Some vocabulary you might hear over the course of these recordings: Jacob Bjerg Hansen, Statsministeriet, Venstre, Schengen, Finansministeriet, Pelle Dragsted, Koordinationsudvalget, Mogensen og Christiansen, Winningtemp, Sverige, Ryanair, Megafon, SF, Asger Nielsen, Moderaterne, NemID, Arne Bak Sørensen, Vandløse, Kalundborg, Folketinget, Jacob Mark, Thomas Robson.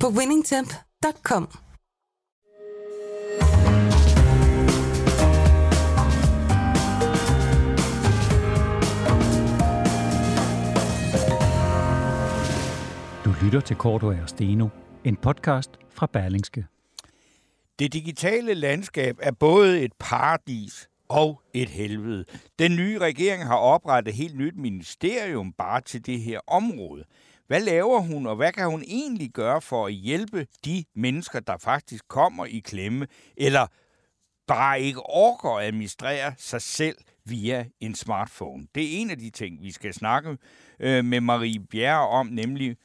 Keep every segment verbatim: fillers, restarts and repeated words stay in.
på winningtemp punktum com. Du lytter til Korteweg og Steno, en podcast fra Berlingske. Det digitale landskab er både et paradis og et helvede. Den nye regering har oprettet et helt nyt ministerium bare til det her område. Hvad laver hun, og hvad kan hun egentlig gøre for at hjælpe de mennesker, der faktisk kommer i klemme, eller bare ikke orker at administrere sig selv via en smartphone? Det er en af de ting, vi skal snakke med Marie Bjerre om, nemlig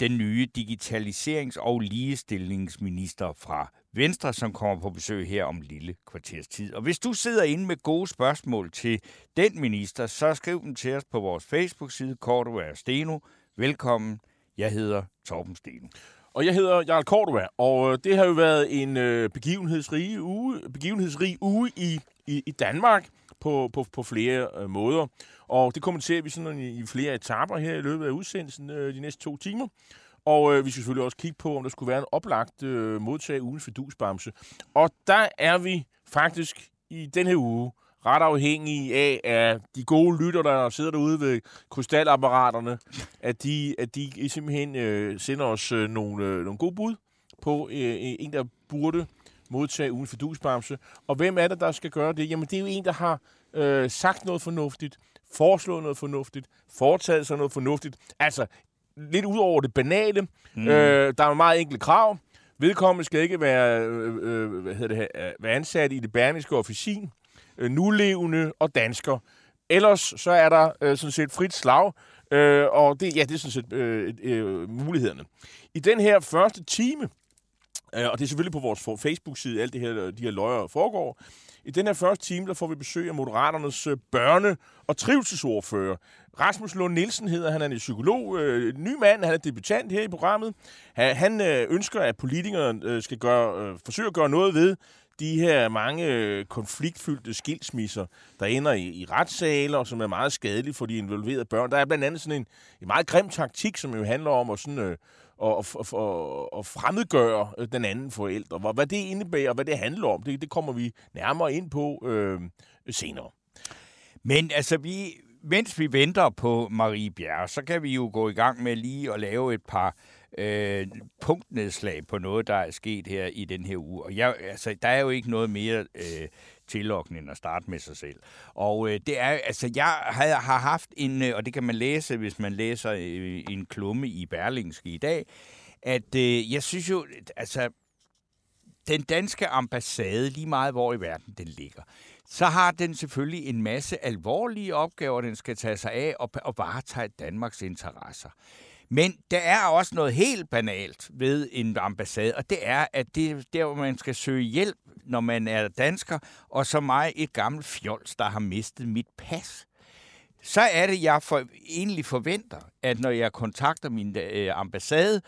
den nye digitaliserings- og ligestillingsminister fra Venstre, som kommer på besøg her om lille kvarters tid. Og hvis du sidder inde med gode spørgsmål til den minister, så skriv dem til os på vores Facebook-side, Korteweg og Steno. Velkommen. Jeg hedder Torben Steen. Og jeg hedder Jarl Korteweg, og det har jo været en øh, begivenhedsrig uge, begivenhedsrig uge i, i, i Danmark på, på, på flere øh, måder. Og det kommenterer vi sådan i, i flere etaper her i løbet af udsendelsen øh, de næste to timer. Og øh, vi skal selvfølgelig også kigge på, om der skulle være en oplagt øh, modtag ugen for fidusbamse. Og der er vi faktisk i den her uge ret afhængige af, at de gode lytter, der sidder derude ved krystalapparaterne, at de, at de simpelthen øh, sender os øh, nogle, øh, nogle gode bud på øh, en, der burde modtage ugen fidusbamse. Og hvem er det, der skal gøre det? Jamen, det er jo en, der har øh, sagt noget fornuftigt, foreslået noget fornuftigt, foretaget sig noget fornuftigt. Altså, lidt ud over det banale. Mm. Øh, der er meget enkle krav. Vedkommende skal ikke være, øh, hvad hedder det her, være ansat i det berlingske officin, øh, nulevende og dansker. Ellers så er der øh, sådan set frit slag, øh, og det, ja, det er sådan set øh, øh, mulighederne. I den her første time, øh, og det er selvfølgelig på vores Facebook-side, alt det her, de her løjer foregår, i den her første time, der får vi besøg af Moderaternes børne- og trivselsordfører. Rasmus Lund Nielsen hedder han, han er psykolog, øh, ny mand, han er debutant her i programmet. Han, han øh, ønsker, at politikerne øh, skal gøre, øh, forsøge at gøre noget ved de her mange øh, konfliktfyldte skilsmisser, der ender i, i retssaler, og som er meget skadelige for de involverede børn. Der er blandt andet sådan en, en meget grim taktik, som jo handler om at sådan... Øh, og, og, og fremmedgøre den anden forældre. Hvad det indebærer, og hvad det handler om, det, det kommer vi nærmere ind på øh, senere. Men altså, vi, mens vi venter på Marie Bjerre, så kan vi jo gå i gang med lige at lave et par øh, punktnedslag på noget, der er sket her i den her uge. Og jeg, altså, der er jo ikke noget mere... Øh, tillokkende at starte med sig selv. Og øh, det er, altså, jeg havde, har haft en, øh, og det kan man læse, hvis man læser øh, en klumme i Berlingske i dag, at øh, jeg synes jo, altså, den danske ambassade, lige meget hvor i verden den ligger, så har den selvfølgelig en masse alvorlige opgaver, den skal tage sig af og, og varetage Danmarks interesser. Men der er også noget helt banalt ved en ambassade, og det er, at det er der, hvor man skal søge hjælp, når man er dansker, og så mig et gammelt fjols, der har mistet mit pas. Så er det, jeg for, egentlig forventer, at når jeg kontakter min øh, ambassade,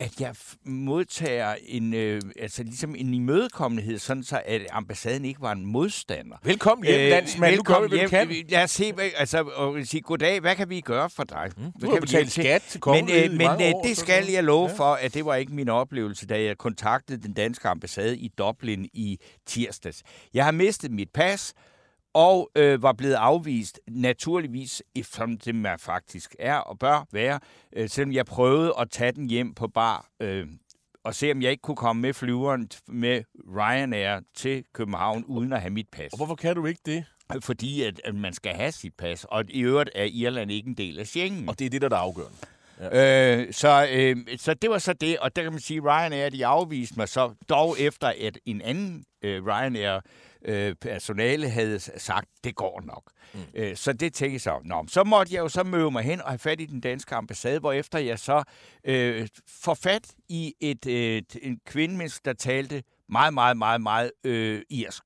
at jeg modtager en, øh, altså ligesom en imødekommenhed, sådan så at ambassaden ikke var en modstander. Velkommen hjem, landsmand. Øh, velkommen hjem. Kan. Lad os se, altså, og sige goddag, hvad kan vi gøre for dig? Mm. Du har betalt skat til kongen. Men, øh, men øh, år, det skal jeg love ja. for, at det var ikke min oplevelse, da jeg kontaktede den danske ambassade i Dublin i tirsdags. Jeg har mistet mit pas, og øh, var blevet afvist, naturligvis, som det man faktisk er og bør være, øh, selvom jeg prøvede at tage den hjem på bar, øh, og se, om jeg ikke kunne komme med flyveren med Ryanair til København, uden at have mit pas. Og hvorfor kan du ikke det? Fordi at, at man skal have sit pas, og i øvrigt er Irland ikke en del af Schengen. Og det er det, der er afgørende. Ja. Øh, så, øh, så det var så det, og der kan man sige, at Ryanair, de afviste mig så dog efter, at en anden øh, Ryanair øh, personale havde sagt, det går nok. Mm. Øh, så det tænkte jeg så. Nå, så måtte jeg jo så møde mig hen og have fat i den danske ambassade, hvorefter jeg så øh, får fat i et, et, en kvinde, der talte meget, meget, meget, meget øh, irsk.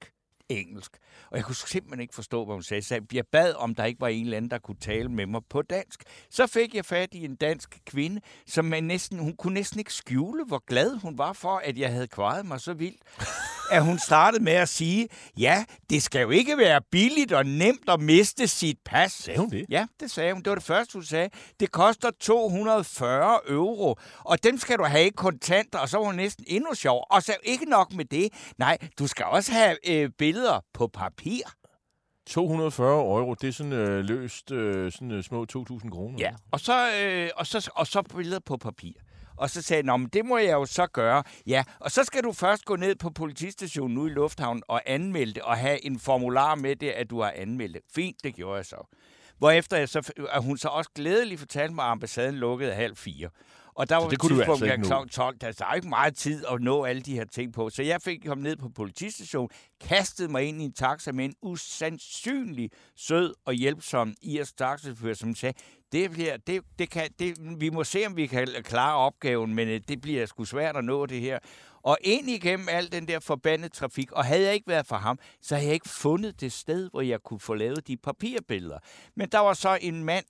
Engelsk. Og jeg kunne simpelthen ikke forstå, hvad hun sagde. Så jeg bad, om der ikke var en eller anden, der kunne tale med mig på dansk. Så fik jeg fat i en dansk kvinde, som næsten, hun kunne næsten ikke skjule, hvor glad hun var for, at jeg havde kvaret mig så vildt. At hun startede med at sige, ja, det skal jo ikke være billigt og nemt at miste sit pas. Sagde hun det? Ja, det sagde hun. Det var det første, hun sagde. Det koster to hundrede og fyrre euro, og dem skal du have i kontanter, og så var hun næsten endnu sjov. Og så ikke nok med det. Nej, du skal også have øh, billeder på papir. to hundrede og fyrre euro, det er sådan øh, løst øh, sådan, øh, små to tusind kroner. Ja, og så, øh, og, så, og så billeder på papir. Og så sagde jeg, men det må jeg jo så gøre. Ja, og så skal du først gå ned på politistationen ude i lufthavnen og anmelde det, og have en formular med det, at du har anmeldt det. Fint, det gjorde jeg så. Hvorefter jeg så, at hun så også glædeligt fortalte mig, at ambassaden lukkede halv fire. Og der så var et tidspunkt altså klokken tolv, der er ikke meget tid at nå alle de her ting på. Så jeg fik kom ned på politistationen, kastede mig ind i en taxa med en usandsynlig sød og hjælpsom irsk taxafører, som sagde, det bliver, det, det kan, det, vi må se, om vi kan klare opgaven, men det bliver sgu svært at nå det her. Og ind igennem al den der forbandede trafik, og havde jeg ikke været for ham, så havde jeg ikke fundet det sted, hvor jeg kunne få lavet de papirbilleder. Men der var så en mand,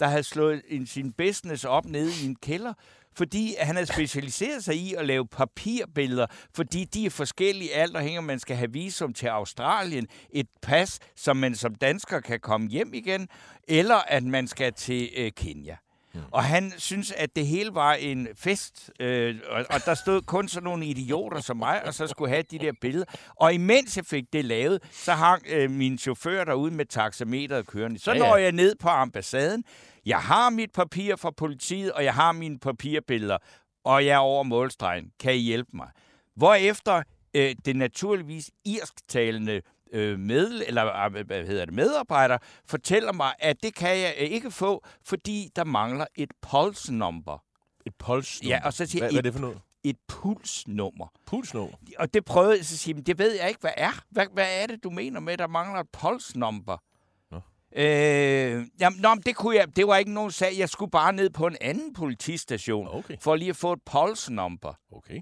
der havde slået en, sin business op nede i en kælder, fordi han havde specialiseret sig i at lave papirbilleder, fordi de er forskellige alt afhængig, man skal have visum til Australien, et pas, som man som dansker kan komme hjem igen, eller at man skal til øh, Kenya. Mm. Og han synes, at det hele var en fest, øh, og, og der stod kun sådan nogle idioter som mig, og så skulle have de der billeder. Og imens jeg fik det lavet, så hang øh, min chauffør derude med taxameteret kørende. Så ja, ja. Når jeg ned på ambassaden, jeg har mit papir fra politiet, og jeg har mine papirbilleder, og jeg er over målstregen. Kan I hjælpe mig? Hvorefter øh, det naturligvis irsktalende Med, eller, hvad hedder det, medarbejder, fortæller mig, at det kan jeg ikke få, fordi der mangler et pulsnummer. Et pulsnummer? Ja, og så siger jeg, hvad, et, hvad er det for noget? Et pulsnummer. Pulsnummer? Og det prøvede jeg så at sige, det ved jeg ikke, hvad er. Hvad, hvad er det, du mener med, der mangler et pulsnummer? Øh, jamen, nå, det, kunne jeg, det var ikke nogen sag. Jeg skulle bare ned på en anden politistation, okay, for lige at få et pulsnummer. Okay.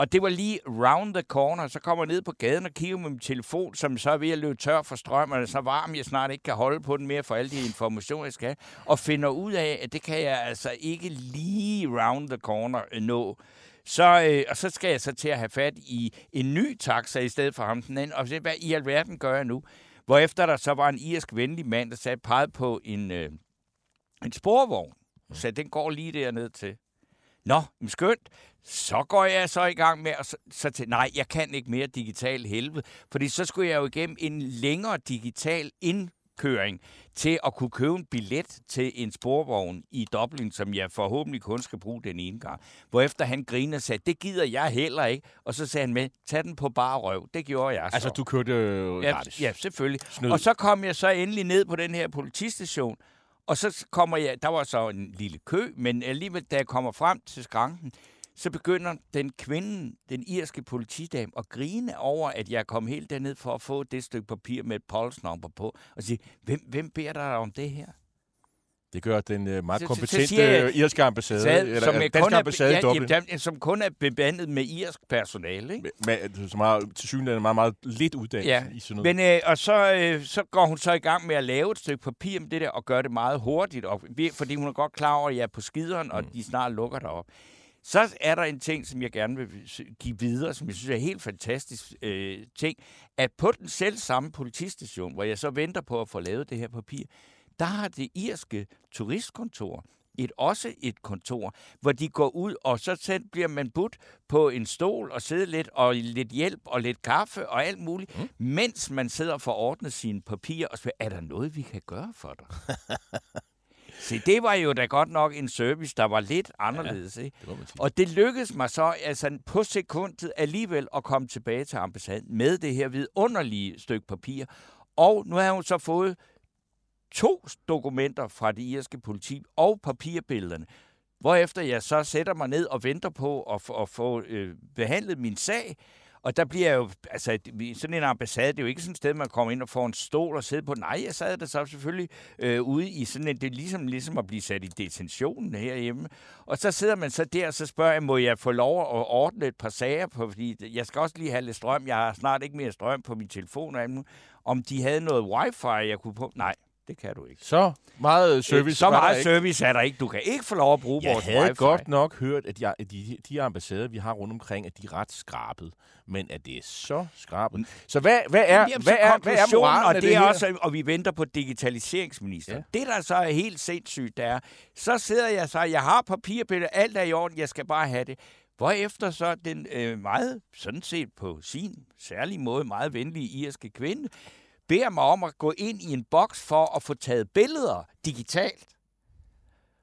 Og det var lige round the corner, så kommer jeg ned på gaden og kigger med min telefon, som så er ved at løbe tør for strøm, og så varm, jeg snart ikke kan holde på den mere for alle de informationer, jeg skal have, og finder ud af, at det kan jeg altså ikke lige round the corner nå. Så, øh, og så skal jeg så til at have fat i en ny taxa i stedet for ham den anden, og se, hvad i alverden gør jeg nu? Hvorefter der så var en irsk venlig mand, der sagde, pegede på en, øh, en sporvogn, så den går lige derned til. Nå, men skønt. Så går jeg så i gang med, og så, så til, nej, jeg kan ikke mere digital helvede, fordi så skulle jeg jo igennem en længere digital indkøring til at kunne købe en billet til en sporvogn i Dublin, som jeg forhåbentlig kun skal bruge den ene gang. Hvorefter han griner og sagde, det gider jeg heller ikke, og så sagde han med, tag den på bare røv. Det gjorde jeg så. Altså, du kørte øh, ja, ja, selvfølgelig. Snød. Og så kom jeg så endelig ned på den her politistation, og så kommer jeg, der var så en lille kø, men alligevel, da jeg kommer frem til skranken, så begynder den kvinde, den irske politidame, at grine over, at jeg kom helt derned for at få det stykke papir med et pulsnummer på, og sige, hvem, hvem beder der om det her? Det gør den meget kompetente irske ambassade, som kun ambassade er, ja, jamen, som kun er bebandet med irsk personale, ikke? Med, med, som har til synligheden meget, meget lidt uddannelse, ja, i sådan noget. Men, øh, og så, øh, så går hun så i gang med at lave et stykke papir med det der, og gør det meget hurtigt, og, fordi hun er godt klar over, at jeg er på skideren, og mm. de snart lukker derop. Så er der en ting, som jeg gerne vil give videre, som jeg synes er en helt fantastisk øh, ting, at på den selv samme politistation, hvor jeg så venter på at få lavet det her papir, der har det irske turistkontor et, også et kontor, hvor de går ud, og så bliver man budt på en stol og sidder lidt, og lidt hjælp og lidt kaffe og alt muligt, mm. mens man sidder og får ordnet sine papirer og spørger, er der noget, vi kan gøre for dig? Se, det var jo da godt nok en service, der var lidt anderledes. Ja, det var og det lykkedes mig så altså, på sekundet alligevel at komme tilbage til ambassaden med det her vidunderlige stykke papir. Og nu har hun så fået to dokumenter fra det irske politi og papirbillederne, hvorefter jeg så sætter mig ned og venter på at, at få øh, behandlet min sag. Og der bliver jo, altså sådan en ambassade, det er jo ikke sådan et sted, man kommer ind og får en stol og sidder på. Nej, jeg sad der så selvfølgelig øh, ude i sådan en, det er ligesom, ligesom at blive sat i detentionen herhjemme. Og så sidder man så der, og så spørger jeg, må jeg få lov at ordne et par sager på, fordi jeg skal også lige have lidt strøm, jeg har snart ikke mere strøm på min telefon og andet. Om de havde noget wifi, jeg kunne på? Nej. Det kan du ikke. Så meget service, så meget er service er der ikke. Du kan ikke få lov at bruge jeg vores wifi. Jeg havde godt nok hørt, at de, de, de ambassader, vi har rundt omkring, at de er ret skrabet. Men at det er så skrabet. Så hvad, hvad er, jamen, hvad er, hvad er moralen og det, det er også, og vi venter på digitaliseringsministeren. Ja. Det, der så er helt sindssygt, det er, så sidder jeg så, jeg har papirbilleder, alt er i orden, jeg skal bare have det. Hvorefter så den øh, meget, sådan set på sin særlige måde, meget venlige irske kvinde, beder mig om at gå ind i en boks for at få taget billeder digitalt.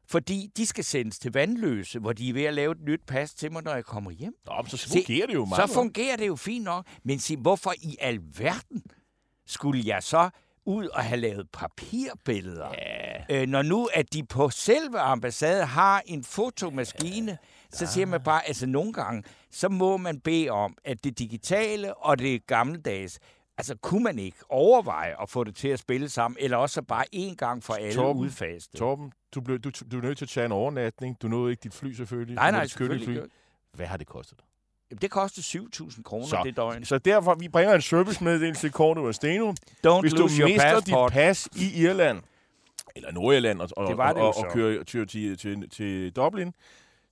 Fordi de skal sendes til Vandløse, hvor de er ved at lave et nyt pas til mig, når jeg kommer hjem. Nå, men så fungerer se, det jo meget. Så fungerer det jo fint nok. Men sig, hvorfor i alverden skulle jeg så ud og have lavet papirbilleder? Ja. Øh, når nu, at de på selve ambassaden har en fotomaskine, ja. Så siger man bare, altså nogle gange, så må man bede om, at det digitale og det gammeldags, altså, kunne man ikke overveje at få det til at spille sammen, eller også bare én gang for alle udfase det? Torben, du, blev, du, du er nødt til at tage en overnatning. Du nåede ikke dit fly, selvfølgelig. Nej, nej, selvfølgelig fly. Hvad har det kostet? Jamen, det kostede syv tusind kroner det døgn. Så derfor, vi bringer en servicemeddelelse til Korteweg og Steno. Don't Hvis du mister dit pas i Irland, eller Nordirland, og, og, og, og, og kører, kører til, til, til Dublin,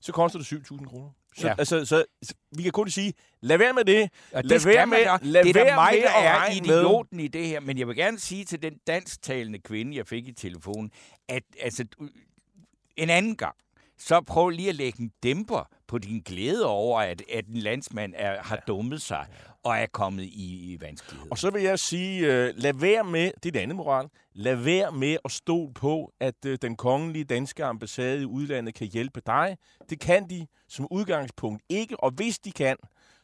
så koster det syv tusind kroner. Så, ja. altså, så, så vi kan kun sige, lad være med det. Og lad det være med, lad det er da mig, der er idioten med. I det her. Men jeg vil gerne sige til den dansktalende kvinde, jeg fik i telefonen, at altså, en anden gang, så prøv lige at lægge en dæmper på din glæde over, at, at en landsmand er, har dummet sig og er kommet i, i vanskeligheder. Og så vil jeg sige, uh, lad være med, det er det andet moral, lad være med at stole på, at uh, den kongelige danske ambassade i udlandet kan hjælpe dig. Det kan de som udgangspunkt ikke, og hvis de kan,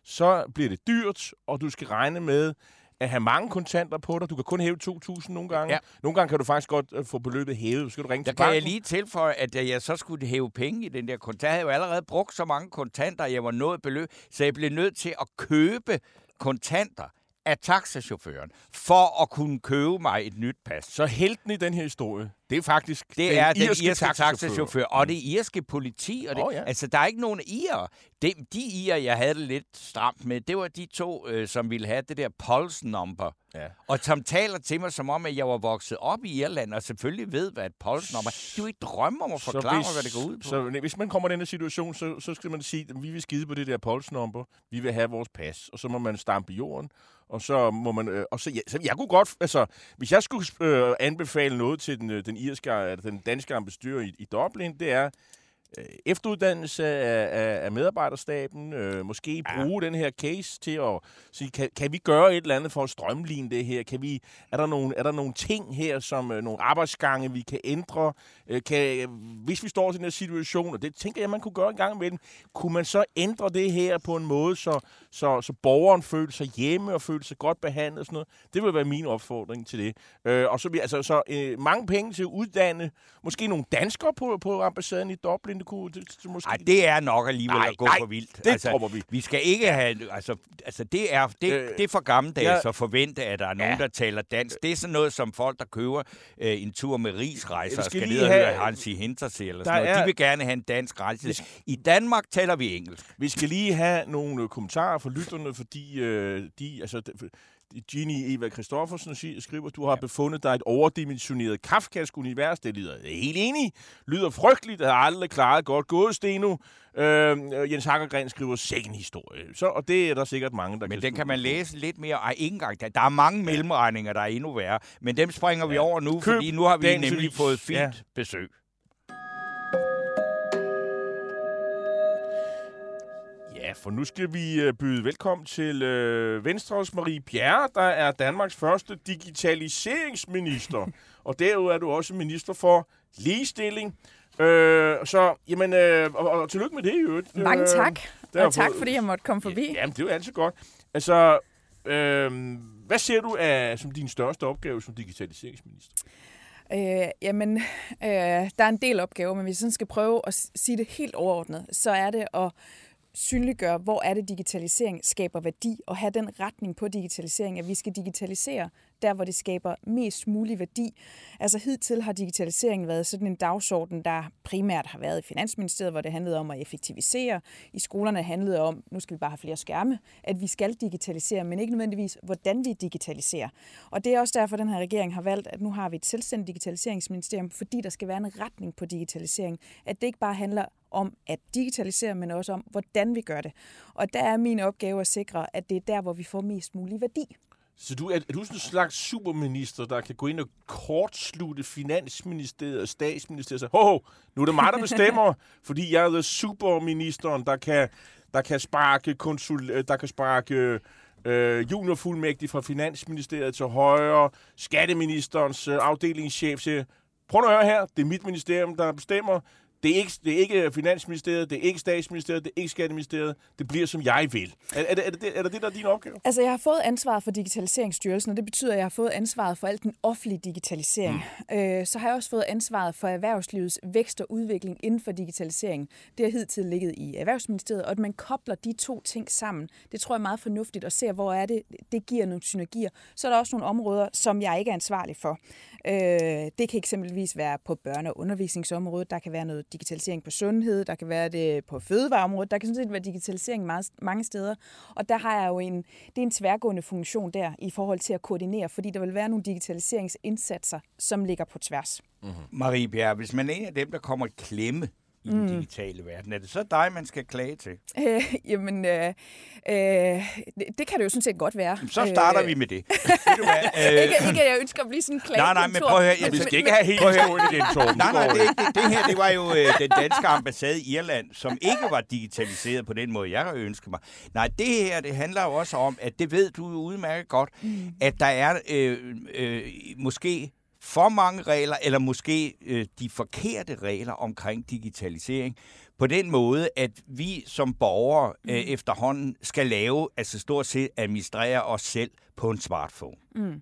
så bliver det dyrt, og du skal regne med at have mange kontanter på dig. Du kan kun hæve to tusind nogle gange. Ja. Nogle gange kan du faktisk godt få beløbet hævet. Skal du ringe der til banken? Der kan jeg lige tilføje, at jeg så skulle hæve penge i den der kontant. Jeg havde jo allerede brugt så mange kontanter, jeg var nået beløb, så jeg blev nødt til at købe kontanter af taxachaufføren, for at kunne købe mig et nyt pas. Så helten i den her historie, det er faktisk det den, er den irske, irske taxachauffør, og det irske politi. Og det, oh, ja. Altså, der er ikke nogen irer. De, de irer, jeg havde det lidt stramt med, det var de to, øh, som ville have det der pulse number. Ja. Og som taler til mig, som om, at jeg var vokset op i Irland, og selvfølgelig ved, hvad et pulse number er. Du er ikke drømme om at forklare hvis, mig, hvad det går ud på. Så hvis man kommer i den her situation, så, så skal man sige, at vi vil skide på det der pulse number, vi vil have vores pas, og så må man stampe jorden. Og så må man øh, og så, ja, så jeg kunne godt altså hvis jeg skulle øh, anbefale noget til den den irske eller den danske ambassadør i, i Dublin, det er øh, efteruddannelse af, af medarbejderstaben, øh, måske bruge ja. den her case til at sige kan, kan vi gøre et eller andet for at strømline det her, kan vi er der nogle er der nogle ting her som øh, nogle arbejdsgange vi kan ændre, øh, kan hvis vi står i den her situation, og det tænker jeg man kunne gøre en gang med dem, kunne man så ændre det her på en måde så Så, så borgeren føler sig hjemme og føler sig godt behandlet og sådan noget. Det vil være min opfordring til det. Øh, og så altså, så øh, mange penge til at uddanne måske nogle danskere på, på ambassaden i Dublin. Det kunne det, det måske. Nej, det er nok alligevel nej, at gå nej, for vildt. Det altså, tror vi. Vi skal ikke have altså altså det er det, øh, det er for gammeldags ja, at forvente at der er nogen ja. der taler dansk. Det er sådan noget som folk der køber øh, en tur med risrejser ja, skal, skal ned og høre Hansi Hinterse eller sådan noget. Er, de vil gerne have en dansk rejse. I Danmark taler vi engelsk. Vi skal lige have nogle kommentarer for lytterne, fordi øh, de, altså, Ginny Eva Kristoffersen skriver, at du har befundet dig et overdimensioneret kafkask univers. Det lyder helt enig. Lyder frygteligt, har aldrig klaret godt gået, Steno. Øh, Jens Hakkergren skriver sikken historie. Så, og det er der sikkert mange, der men kan Men den kan man læse lidt mere. Ej, ikke engang. Der er mange mellemregninger, der er endnu værre. Men dem springer vi ja. over nu, Køb fordi nu har vi nemlig lys. fået fint ja. besøg. Ja, for nu skal vi byde velkommen til øh, Venstres Marie Bjerre, der er Danmarks første digitaliseringsminister. Og derudover er du også minister for ligestilling. Øh, så, jamen, øh, og, og tillykke med det i øvrigt. Mange tak. Øh, og tak, fået, fordi jeg måtte komme forbi. Ja, jamen, det er jo altid godt. Altså, øh, hvad ser du af, som din største opgave som digitaliseringsminister? Øh, jamen, øh, der er en del opgaver, men hvis jeg sådan skal prøve at sige det helt overordnet, så er det at synliggøre, hvor er det digitalisering skaber værdi, og have den retning på digitalisering, at vi skal digitalisere der, hvor det skaber mest mulig værdi. Altså hidtil har digitaliseringen været sådan en dagsorden, der primært har været i Finansministeriet, hvor det handlede om at effektivisere. I skolerne handlede det om, nu skal vi bare have flere skærme, at vi skal digitalisere, men ikke nødvendigvis, hvordan vi digitaliserer. Og det er også derfor, den her regering har valgt, at nu har vi et selvstændigt digitaliseringsministerium, fordi der skal være en retning på digitalisering. At det ikke bare handler om at digitalisere, men også om, hvordan vi gør det. Og der er min opgave at sikre, at det er der, hvor vi får mest mulig værdi. Så du, er, er du sådan en slags superminister, der kan gå ind og kortslutte Finansministeriet og Statsministeriet og sige, ho, ho, nu er det mig, der bestemmer, fordi jeg er superministeren, der kan, der kan sparke, konsul, der kan sparke øh, juniorfuldmægtig fra Finansministeriet til højre, skatteministerens øh, afdelingschef siger, prøv at høre her, det er mit ministerium, der bestemmer. Det er, ikke, det er ikke Finansministeriet, det er ikke Statsministeriet, det er ikke Skatteministeriet. Det bliver, som jeg vil. Er, er, er, det, er det, der er din opgave? Altså, jeg har fået ansvaret for Digitaliseringsstyrelsen, og det betyder, at jeg har fået ansvaret for al den offentlige digitalisering. Mm. Øh, så har jeg også fået ansvaret for erhvervslivets vækst og udvikling inden for digitalisering. Det har hidtil ligget i Erhvervsministeriet, og at man kobler de to ting sammen, det tror jeg er meget fornuftigt at se, hvor er det, det giver nogle synergier. Så er der også nogle områder, som jeg ikke er ansvarlig for. Øh, det kan eksempelvis være på børne- og undervisningsområdet, der kan være noget digitalisering på sundhed, der kan være det på fødevareområdet, der kan sådan set være digitalisering meget, mange steder, og der har jeg jo en, det er en tværgående funktion der i forhold til at koordinere, fordi der vil være nogle digitaliseringsindsatser, som ligger på tværs. Mm-hmm. Marie Bjerre, hvis man er en af dem, der kommer i klemme i den digitale verden, er det så dig, man skal klage til? Øh, jamen, øh, øh, det, det kan det jo sådan set godt være. Så starter øh, vi med det. øh, ikke, ikke, jeg ønsker at blive sådan en klage. Nej, nej, men prøv at høre. Jeg, vi skal men, ikke men, have helt historien igen, Torben. Nej, nej, det, det, det her det var jo øh, den danske ambassade i Irland, som ikke var digitaliseret på den måde, jeg ønsker mig. Nej, det her, det handler jo også om, at det ved du udmærket godt, mm. at der er øh, øh, måske for mange regler, eller måske øh, de forkerte regler omkring digitalisering, på den måde, at vi som borgere øh, efterhånden skal lave, altså stort set administrere os selv på en smartphone. Mm.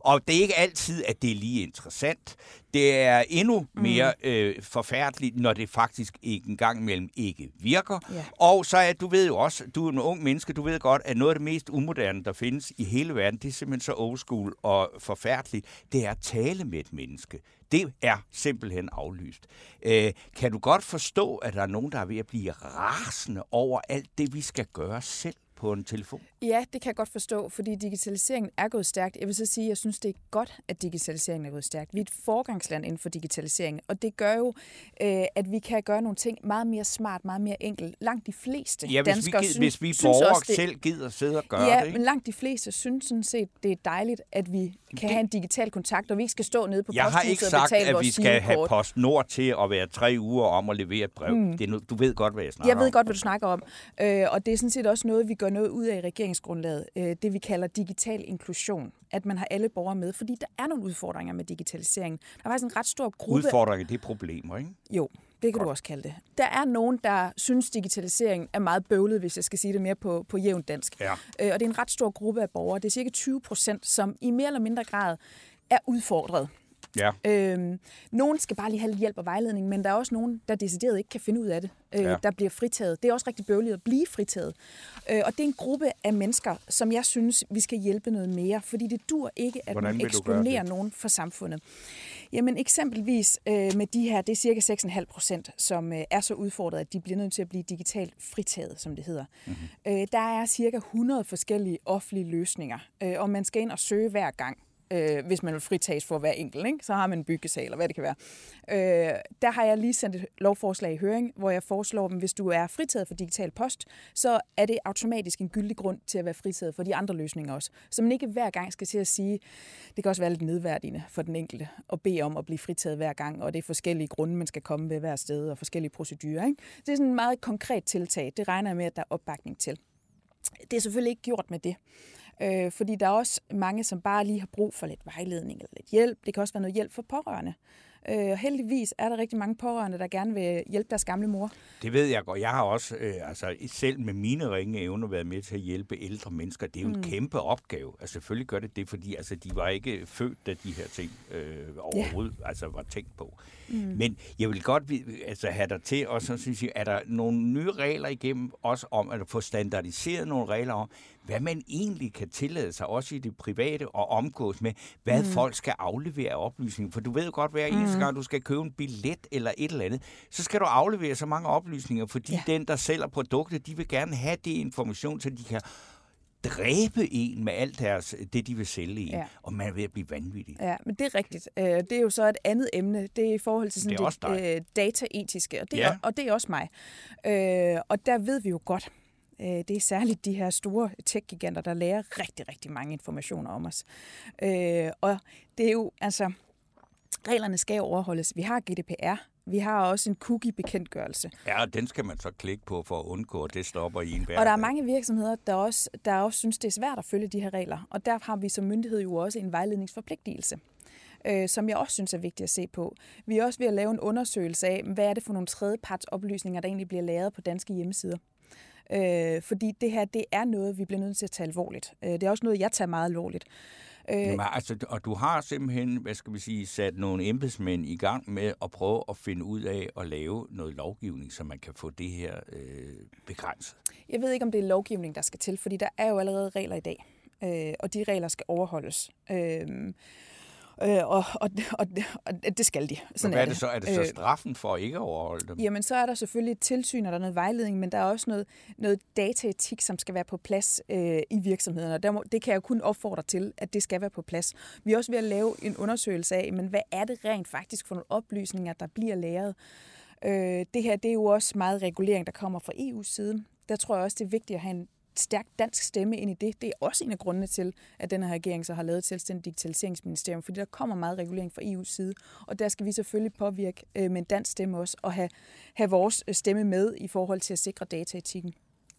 Og det er ikke altid, at det er lige interessant. Det er endnu mere mm. øh, forfærdeligt, når det faktisk ikke engang imellem ikke virker. Yeah. Og så er, du ved jo også, du er en ung menneske, du ved godt, at noget af det mest umoderne, der findes i hele verden, det er simpelthen så old school og forfærdeligt, det er at tale med et menneske. Det er simpelthen aflyst. Øh, kan du godt forstå, at der er nogen, der er ved at blive rasende over alt det, vi skal gøre selv på en telefon? Ja, det kan jeg godt forstå, fordi digitaliseringen er gået stærkt. Jeg vil så sige, at jeg synes, det er godt, at digitaliseringen er gået stærkt. Vi er et forgangsland inden for digitaliseringen, og det gør jo, øh, at vi kan gøre nogle ting meget mere smart, meget mere enkelt. Langt de fleste ja, hvis danskere vi, synes, hvis vi borgere også, det, selv gider sidde og gøre ja, det. Ja, men langt de fleste synes sådan set, det er dejligt, at vi kan have en digital kontakt, og vi ikke skal stå nede på posthuset og betale vores sidekort. Jeg har ikke sagt, at vi skal have PostNord til at være tre uger om at levere et brev. Mm. Det er, du ved godt, hvad jeg snakker om. Jeg ved godt, hvad du snakker om. Øh, og det er sådan set også noget, vi gør noget ud af i regeringsgrundlaget. Øh, det, vi kalder digital inklusion. At man har alle borgere med, fordi der er nogle udfordringer med digitaliseringen. Der er faktisk en ret stor gruppe. Udfordringer, det er problemer, ikke? Jo. Det kan du også kalde det. Der er nogen, der synes, digitalisering er meget bøvlet, hvis jeg skal sige det mere på, på jævnt dansk. Ja. Øh, og det er en ret stor gruppe af borgere. Det er cirka tyve procent, som i mere eller mindre grad er udfordret. Ja. Øhm, nogen skal bare lige have hjælp og vejledning, men der er også nogen, der decideret ikke kan finde ud af det, øh, ja. der bliver fritaget. Det er også rigtig bøvligt at blive fritaget. Øh, og det er en gruppe af mennesker, som jeg synes, vi skal hjælpe noget mere, fordi det dur ikke, at man eksponerer nogen for samfundet. Jamen eksempelvis øh, med de her, det er cirka seks komma fem procent, som øh, er så udfordret, at de bliver nødt til at blive digitalt fritaget, som det hedder. Mm-hmm. Øh, der er cirka hundrede forskellige offentlige løsninger, øh, og man skal ind og søge hver gang. Øh, hvis man vil fritages for hver enkelt, ikke? Så har man en byggesag, eller hvad det kan være. Øh, der har jeg lige sendt et lovforslag i høring, hvor jeg foreslår dem, hvis du er fritaget for digital post, så er det automatisk en gyldig grund til at være fritaget for de andre løsninger også. Så man ikke hver gang skal til at sige, det kan også være lidt nedværdigende for den enkelte at bede om at blive fritaget hver gang, og det er forskellige grunde, man skal komme ved hver sted, og forskellige procedurer, ikke? Det er sådan et meget konkret tiltag. Det regner jeg med, at der er opbakning til. Det er selvfølgelig ikke gjort med det. Øh, fordi der er også mange, som bare lige har brug for lidt vejledning eller lidt hjælp. Det kan også være noget hjælp for pårørende. Øh, og heldigvis er der rigtig mange pårørende, der gerne vil hjælpe deres gamle mor. Det ved jeg godt. Jeg har også, øh, altså selv med mine ringe evner, været med til at hjælpe ældre mennesker. Det er jo mm. en kæmpe opgave. Altså selvfølgelig gør det det, fordi altså, de var ikke født, da de her ting øh, overhovedet yeah. altså, var tænkt på. Mm. Men jeg vil godt altså, have dig til, og så synes jeg, er der nogle nye regler igennem også om at få standardiseret nogle regler om, hvad man egentlig kan tillade sig, også i det private, og omgås med, hvad mm. folk skal aflevere oplysninger. For du ved godt, hver mm. eneste gang, du skal købe en billet eller et eller andet, så skal du aflevere så mange oplysninger, fordi ja. den, der sælger produktet, de vil gerne have det information, så de kan dræbe en med alt deres, det, de vil sælge en, ja. og man er ved at blive vanvittig. Ja, men det er rigtigt. Det er jo så et andet emne. Det er i forhold til sådan det, det dataetiske, og det, ja. er, og det er også mig. Og der ved vi jo godt, det er særligt de her store tech-giganter, der lærer rigtig, rigtig mange informationer om os. Og det er jo, altså, reglerne skal overholdes. Vi har G D P R. Vi har også en cookie-bekendtgørelse. Ja, og den skal man så klikke på for at undgå, at det stopper i en hverdag. Og der er mange virksomheder, der også, der også synes, det er svært at følge de her regler. Og der har vi som myndighed jo også en vejledningsforpligtelse, øh, som jeg også synes er vigtigt at se på. Vi er også ved at lave en undersøgelse af, hvad er det for nogle tredjepartsoplysninger, der egentlig bliver lavet på danske hjemmesider. Øh, fordi det her, det er noget, vi bliver nødt til at tage alvorligt. Øh, det er også noget, jeg tager meget alvorligt. Øh, Jamen, altså, og du har simpelthen, hvad skal vi sige, sat nogle embedsmænd i gang med at prøve at finde ud af at lave noget lovgivning, så man kan få det her øh, begrænset. Jeg ved ikke, om det er lovgivning, der skal til, fordi der er jo allerede regler i dag, øh, og de regler skal overholdes. Øh, Øh, og, og, og, og det skal de. Sådan hvad er det så? Er det så straffen for at ikke overholde dem? Jamen, så er der selvfølgelig et tilsyn, og der er noget vejledning, men der er også noget, noget dataetik, som skal være på plads øh, i virksomhederne. Der må, det kan jeg jo kun opfordre til, at det skal være på plads. Vi er også ved at lave en undersøgelse af, men hvad er det rent faktisk for nogle oplysninger, der bliver lagret? Øh, det her, det er jo også meget regulering, der kommer fra E U's side. Der tror jeg også, det er vigtigt at have en stærk dansk stemme ind i det. Det er også en af grundene til, at den her regering så har lavet et selvstændigt digitaliseringsministerium, fordi der kommer meget regulering fra E U's side, og der skal vi selvfølgelig påvirke øh, med en dansk stemme også, og have, have vores stemme med i forhold til at sikre dataetikken.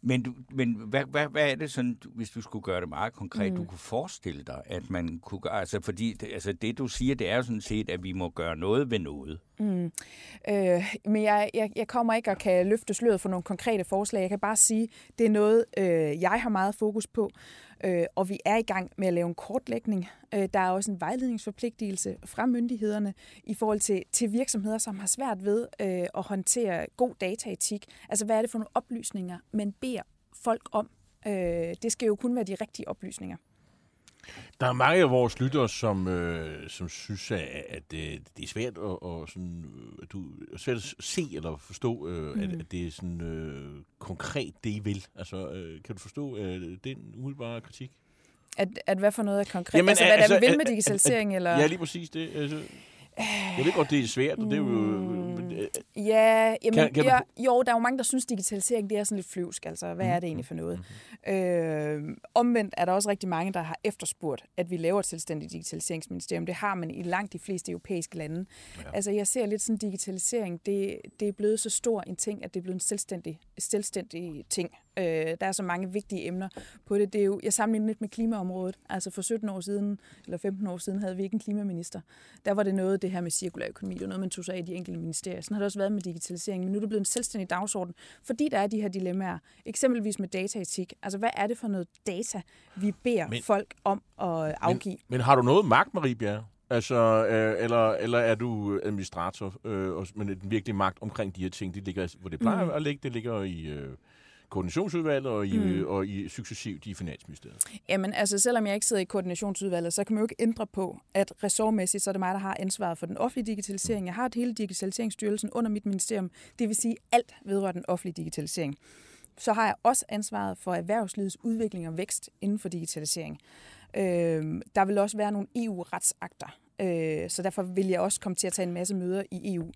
Men, men hvad, hvad, hvad er det sådan, hvis du skulle gøre det meget konkret, mm. du kunne forestille dig, at man kunne gøre, altså fordi det, altså det du siger, det er jo sådan set, at vi må gøre noget ved noget. Mm. Øh, men jeg, jeg, jeg kommer ikke og kan løfte sløret for nogle konkrete forslag. Jeg kan bare sige, det er noget, øh, jeg har meget fokus på, øh, og vi er i gang med at lave en kortlægning. Øh, der er også en vejledningsforpligtelse fra myndighederne i forhold til, til virksomheder, som har svært ved øh, at håndtere god dataetik. Altså, hvad er det for nogle oplysninger, man beder folk om? Øh, det skal jo kun være de rigtige oplysninger. Der er mange af vores lyttere, som, øh, som synes, at, at det, det er svært at, og sådan, at du, svært at se eller forstå, øh, mm. at, at det er sådan, øh, konkret, det I vil. Altså, øh, kan du forstå øh, den umiddelbare kritik? At, at hvad for noget er konkret? Jamen, altså, hvad altså, er det, vi vil med digitalisering? At, at, eller? Ja, lige præcis det. Altså, jeg ved godt, det er svært, og det er jo... Mm. Øh, ja, jamen, kan, kan jeg, du... jo, der er jo mange, der synes, digitalisering det er sådan lidt flyvsk. Altså, hvad er det egentlig for noget? Mm-hmm. Øh, omvendt er der også rigtig mange, der har efterspurgt, at vi laver et selvstændigt digitaliseringsministerium. Det har man i langt de fleste europæiske lande. Ja. Altså, jeg ser lidt sådan, digitalisering, det, det er blevet så stor en ting, at det er blevet en selvstændig, selvstændig ting. Øh, der er så mange vigtige emner på det. Det er jo, jeg sammenligner lidt med klimaområdet. Altså, for sytten år siden, eller femten år siden, havde vi ikke en klimaminister. Der var det noget, det her med cirkulær økonomi, det var noget, man tog sig af i de enkelte ministerier. Sådan har det også været med digitalisering, men nu er det blevet en selvstændig dagsorden, fordi der er de her dilemmaer, eksempelvis med dataetik. Altså, hvad er det for noget data, vi beder men, folk om at afgive? Men, men har du noget magt, Marie Bjerre? Altså, øh, eller, eller er du administrator, øh, men den virkelige magt omkring de her ting, det ligger, hvor det plejer mm. at ligge, det ligger i... Øh Koordinationsudvalget og i, mm. og i successivt i Finansministeriet. Jamen, altså, selvom jeg ikke sidder i Koordinationsudvalget, så kan man jo ikke ændre på, at ressortmæssigt, så er det mig, der har ansvaret for den offentlige digitalisering. Jeg har det hele Digitaliseringsstyrelsen under mit ministerium, det vil sige alt vedrører den offentlige digitalisering. Så har jeg også ansvaret for erhvervslivets udvikling og vækst inden for digitalisering. Øh, der vil også være nogle E U-retsakter, øh, så derfor vil jeg også komme til at tage en masse møder i E U.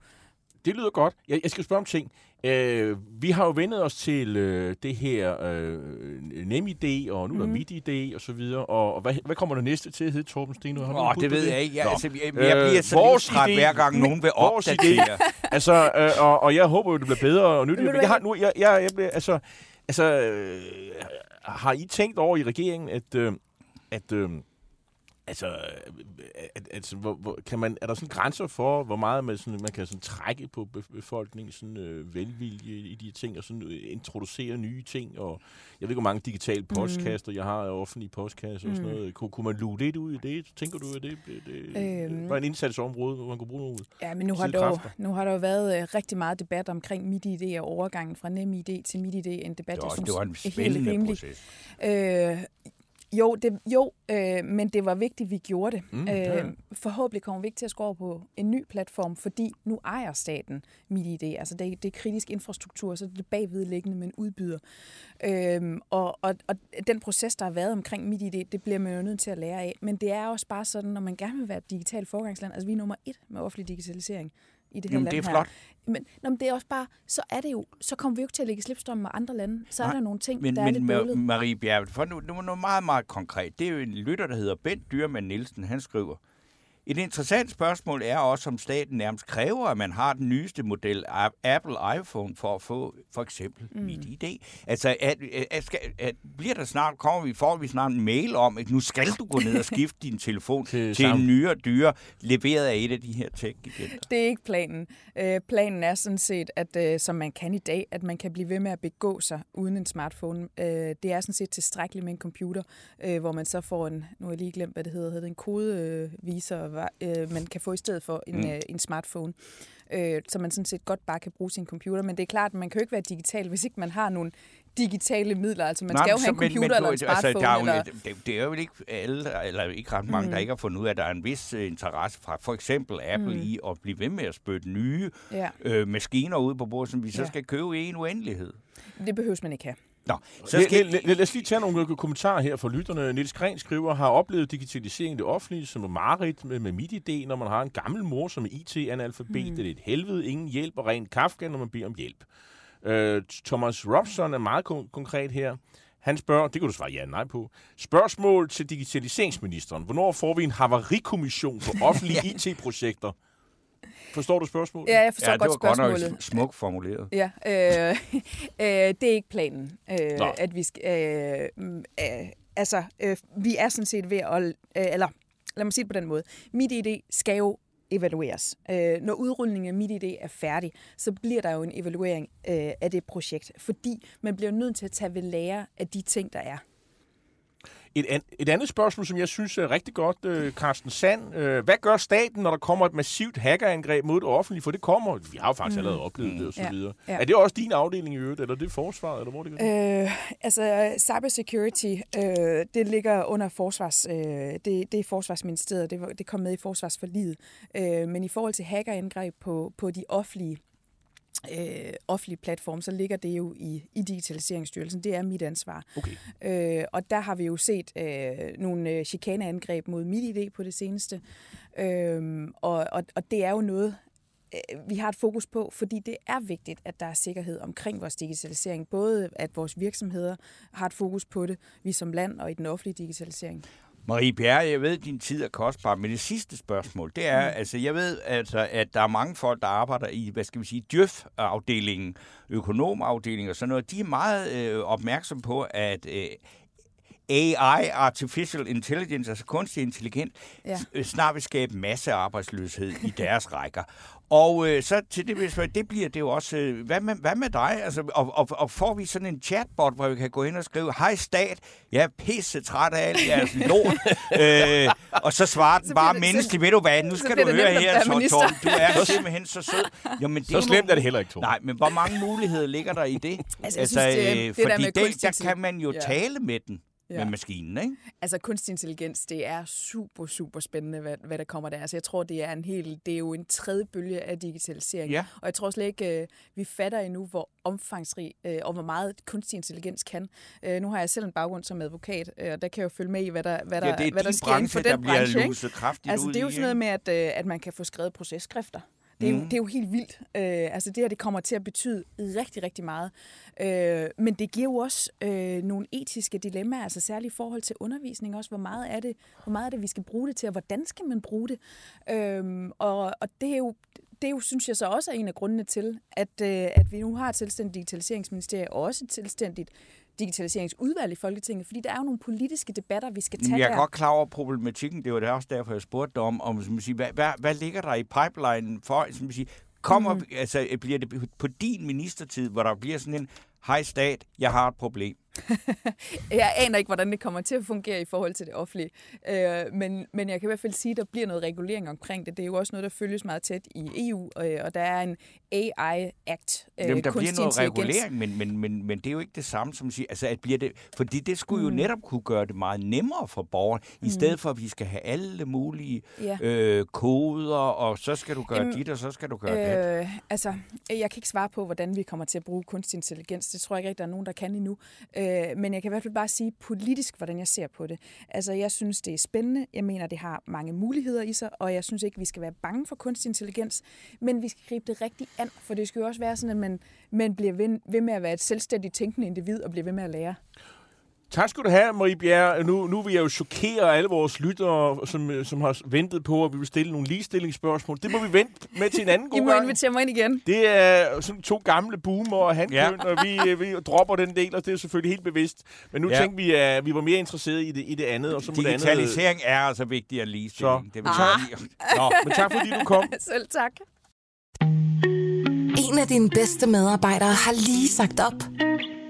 Det lyder godt. Jeg, jeg skal spørge om ting. Øh, vi har jo vendet os til øh, det her øh, NemID, og nu mm. er MitID, og så videre. Og, og hvad, hvad kommer der næste til at hedde, Torben Steen? Åh, oh, det ved det? jeg ikke. Jeg, altså, jeg, jeg bliver så øh, livstræt, hver gang nogen vil opdatere. altså, øh, og, og jeg håber jo, det bliver bedre og nyttigt. Men jeg har nu... Jeg, jeg, jeg bliver, altså, altså øh, har I tænkt over i regeringen, at... Øh, at øh, Altså, altså hvor, hvor, kan man, er der sådan grænser for, hvor meget man, sådan, man kan sådan trække på befolkningen, sådan øh, velvilje i de ting, og sådan øh, introducere nye ting, og jeg ved ikke, hvor mange digitale postkaster, mm. jeg har, offentlige postkasser mm. og sådan noget. Kun, kunne man luge lidt ud i det? Tænker du, at det, det, det øhm. var en indsatsområde, hvor man kunne bruge noget? Ja, men nu har, der jo, nu har der jo været øh, rigtig meget debat omkring MitID og overgangen fra NemID til MitID, en debat, det var, jeg synes det var en spændende proces. Øh, Jo, det, jo øh, men det var vigtigt, vi gjorde det. Mm, okay. øh, forhåbentlig kommer vi ikke til at skåre på en ny platform, fordi nu ejer staten MitID. Altså det, det er kritisk infrastruktur, så det er bagvedliggende, men udbyder. Øh, og, og, og den proces, der har været omkring MitID, det bliver man jo nødt til at lære af. Men det er også bare sådan, når man gerne vil være et digitalt foregangsland, altså vi er nummer et med offentlig digitalisering i det her Jamen, land det er flot. Her. Men, nå, men det er også bare, så er det jo, så kommer vi jo ikke til at lægge slipstrømmen med andre lande. Så nej, er der nogle ting, men, der men, er lidt bøvlet. Men Marie Bjerre, for nu, nu er noget meget, meget konkret. Det er jo en lytter, der hedder Bent Dyrman Nielsen, han skriver, et interessant spørgsmål er også, om staten nærmest kræver, at man har den nyeste model Apple iPhone for at få for eksempel mm. MitID. Altså, at, at skal, at bliver der snart, kommer vi, får vi snart en mail om, at nu skal du gå ned og skifte din telefon til, til en nyere dyre, leveret af et af de her tech-giganter. Det er ikke planen. Øh, planen er sådan set, at øh, som man kan i dag, at man kan blive ved med at begå sig uden en smartphone. Øh, det er sådan set tilstrækkeligt med en computer, øh, hvor man så får en, nu har jeg lige glemt, hvad det hedder, hedder en kodeviser, øh, man kan få i stedet for en, mm. øh, en smartphone, øh, så man sådan set godt bare kan bruge sin computer. Men det er klart, at man kan jo ikke være digital, hvis ikke man har nogle digitale midler. Altså man Nå, skal jo have en computer men, men, eller en smartphone. Altså, eller... det, det er jo ikke alle, eller ikke ret mange, mm. der ikke har fundet ud af, at der er en vis interesse fra for eksempel Apple mm. i at blive ved med at spytte nye ja. øh, maskiner ud på bordet, som vi så ja. skal købe i en uendelighed. Det behøves man ikke have. Nå, så skal... lad, lad, lad os lige tage nogle kommentarer her fra lytterne. Niels Gren skriver, har oplevet digitalisering i det offentlige som en mareridt med, med MitID, når man har en gammel mor som er I T-analfabet. Mm. Det er et helvede, ingen hjælp og ren Kafka, når man beder om hjælp. Øh, Thomas Robson er meget kon- konkret her. Han spørger, det kan du svare ja nej på, spørgsmål til digitaliseringsministeren. Hvornår får vi en havarikommission for offentlige ja. I T-projekter? Forstår du spørgsmålet? Ja, jeg forstår ja, godt spørgsmålet. Det var godt nok smukt formuleret. Ja, øh, øh, det er ikke planen, øh, at vi skal... Øh, øh, altså, øh, vi er sådan set ved at... Øh, eller, lad mig sige det på den måde. MitID skal jo evalueres. Øh, når udrulningen af MitID er færdig, så bliver der jo en evaluering øh, af det projekt, fordi man bliver nødt til at tage ved lære af de ting, der er. Et, an, et andet spørgsmål, som jeg synes er rigtig godt, øh, Carsten Sand. Øh, hvad gør staten, når der kommer et massivt hackerangreb mod det offentlige? For det kommer, vi har jo faktisk mm. allerede oplevet mm. det og så ja. videre. Ja. Er det også din afdeling i øvrigt, eller er det forsvaret, eller hvor det gør? Øh, altså, cybersecurity, øh, det ligger under forsvars, øh, det, det er forsvarsministeriet, det, det kom med i forsvarsforliget. Øh, men i forhold til hackerangreb på, på de offentlige, Øh, offentlige platform, så ligger det jo i, i Digitaliseringsstyrelsen. Det er mit ansvar. Okay. Øh, og der har vi jo set øh, nogle chikaneangreb mod MitID på det seneste. Øh, og, og, og det er jo noget, vi har et fokus på, fordi det er vigtigt, at der er sikkerhed omkring vores digitalisering. Både at vores virksomheder har et fokus på det, vi som land og i den offentlige digitalisering. Marie Bjerre, jeg ved, at din tid er kostbar, men det sidste spørgsmål, det er, mm. altså, jeg ved, altså, at der er mange folk, der arbejder i, hvad skal vi sige, djøf-afdelingen, økonomafdelingen og sådan noget, de er meget øh, opmærksomme på, at øh, A I, Artificial Intelligence, altså kunstig intelligent, ja. snart vil skabe masse arbejdsløshed i deres rækker. Og øh, så til det, det bliver det jo også, øh, hvad, med, hvad med dig? Altså, og, og, og får vi sådan en chatbot, hvor vi kan gå ind og skrive, hej stat, jeg er pisse træt af alt jeres lort. øh, og så svarer den bare, menneskelig, ved du hvad, nu skal du høre her, så Torben, du er simpelthen så sød. Jamen, det så slemt må... er det heller ikke, Torben. Nej, men hvor mange muligheder ligger der i det? Altså, altså synes, det, øh, det fordi der, det, der kan man jo ja. tale med den. Ja. Med maskinen, ikke? Altså kunstig intelligens, det er super, super spændende, hvad, hvad der kommer der. Altså jeg tror, det er en hel, det er jo en tredje bølge af digitalisering. Ja. Og jeg tror slet ikke, vi fatter endnu, hvor omfangsrig og hvor meget kunstig intelligens kan. Nu har jeg selv en baggrund som advokat, og der kan jeg jo følge med i, hvad der, hvad ja, der, hvad der sker inden for den branche. Det er din branche, der bliver kraftigt altså, ud i. Altså det er jo sådan noget med, at, at man kan få skrevet processkrifter. Det er, jo, det er jo helt vildt. Øh, altså det her, det kommer til at betyde rigtig, rigtig meget. Øh, men det giver jo også øh, nogle etiske dilemmaer, altså særligt i forhold til undervisning også. Hvor meget er det, hvor meget er det, vi skal bruge det til, og hvordan skal man bruge det? Øh, og, og det er jo, det er jo, synes jeg så også er en af grundene til, at, at vi nu har et selvstændigt digitaliseringsministeriet og også et selvstændigt digitaliseringsudvalg i Folketinget, fordi der er jo nogle politiske debatter, vi skal tage. Jeg er der. Godt klar over problematikken, det var det også derfor, jeg spurgte dig om, om som siger, hvad, hvad, hvad ligger der i pipelinen for, som siger, kommer, mm-hmm. altså, bliver det på din ministertid, hvor der bliver sådan en, hej stat, jeg har et problem. Jeg aner ikke, hvordan det kommer til at fungere i forhold til det offentlige, øh, men, men jeg kan i hvert fald sige, at der bliver noget regulering omkring det. Det er jo også noget, der følges meget tæt i E U, øh, og der er en A I Act. Øh, Jamen, der bliver noget regulering, men, men, men, men det er jo ikke det samme, som siger, altså, at bliver det, fordi det skulle jo mm. netop kunne gøre det meget nemmere for borgeren, mm. i stedet for, at vi skal have alle mulige ja. øh, koder, og så skal du gøre Jamen, dit, og så skal du gøre øh, det. Altså, jeg kan ikke svare på, hvordan vi kommer til at bruge kunstig intelligens. Det tror jeg ikke, at der er nogen, der kan endnu. Men jeg kan i hvert fald bare sige politisk, hvordan jeg ser på det. Altså, jeg synes, det er spændende. Jeg mener, det har mange muligheder i sig, og jeg synes ikke, vi skal være bange for kunstig intelligens, men vi skal gribe det rigtigt an, for det skal jo også være sådan, at man, man bliver ved med at være et selvstændigt tænkende individ og bliver ved med at lære. Tak skal du have, Marie Bjerre. Nu, nu vil jeg jo chokere alle vores lyttere, som, som har ventet på, at vi vil stille nogle ligestillingsspørgsmål. Det må vi vente med til en anden god gang. I må invitere mig ind igen. Det er sådan to gamle boomer og handkøn, og vi, vi dropper den del, og det er selvfølgelig helt bevidst. Men nu ja. tænkte vi, at vi var mere interesserede i det, i det andet. Og så digitalisering det andet. Er altså vigtigere end ligestilling. Det vil ah. Nå, men tak fordi du kom. Selv tak. En af dine bedste medarbejdere har lige sagt op.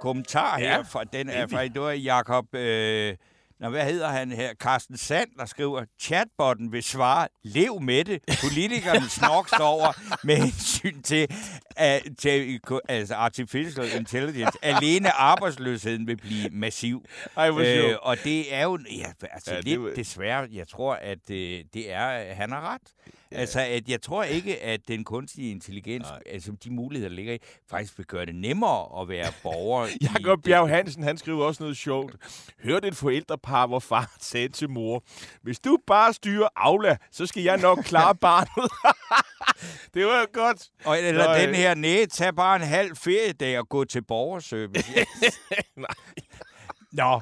Kommentar her, ja, for den er fra det var Jacob, øh, når hvad hedder han her, Carsten Sand, der skriver, chatbotten vil svare, lev med det, politikerne snoks over med hensyn til, uh, til uh, altså artificial intelligence, alene arbejdsløsheden vil blive massiv. Ej, hvor sjovt. Øh, og det er jo, ja, altså ja, lidt det, desværre, jeg tror, at uh, det er, han har ret. Ja. Altså, at jeg tror ikke, at den kunstige intelligens, altså de muligheder, der ligger i, faktisk vil gøre det nemmere at være borger. Jacob Bjerg Hansen, han skriver også noget sjovt. Hørte et forældrepar, hvor far sagde til mor, hvis du bare styrer Aula, så skal jeg nok klare barnet. Det var jo godt. Og, eller Nå, den her, næ, tag bare en halv feriedag og gå til borgerservice. Nej. Nå,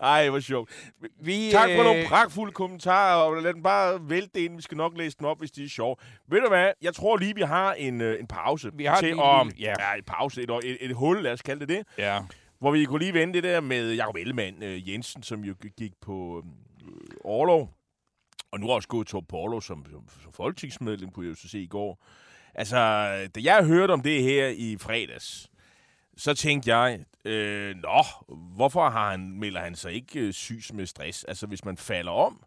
ej, hvor sjovt. Vi, tak for øh... nogle pragtfulde kommentarer, og lad den bare vælte ind. Vi skal nok læse den op, hvis det er sjovt. Ved du hvad? Jeg tror lige, vi har en, en pause. Vi har til om, ja. ja, en pause, et, et, et hul, lad os kalde det det. Ja. Hvor vi kunne lige vende det der med Jacob Ellemann øh, Jensen, som jo gik på øh, orlov. Og nu har også gået Torben Porlo som, som, som folketingsmedlem, kunne jeg jo så se i går. Altså, da jeg hørte om det her i fredags, så tænkte jeg, øh, nå, hvorfor har han, melder han sig ikke øh, syg med stress? Altså, hvis man falder om,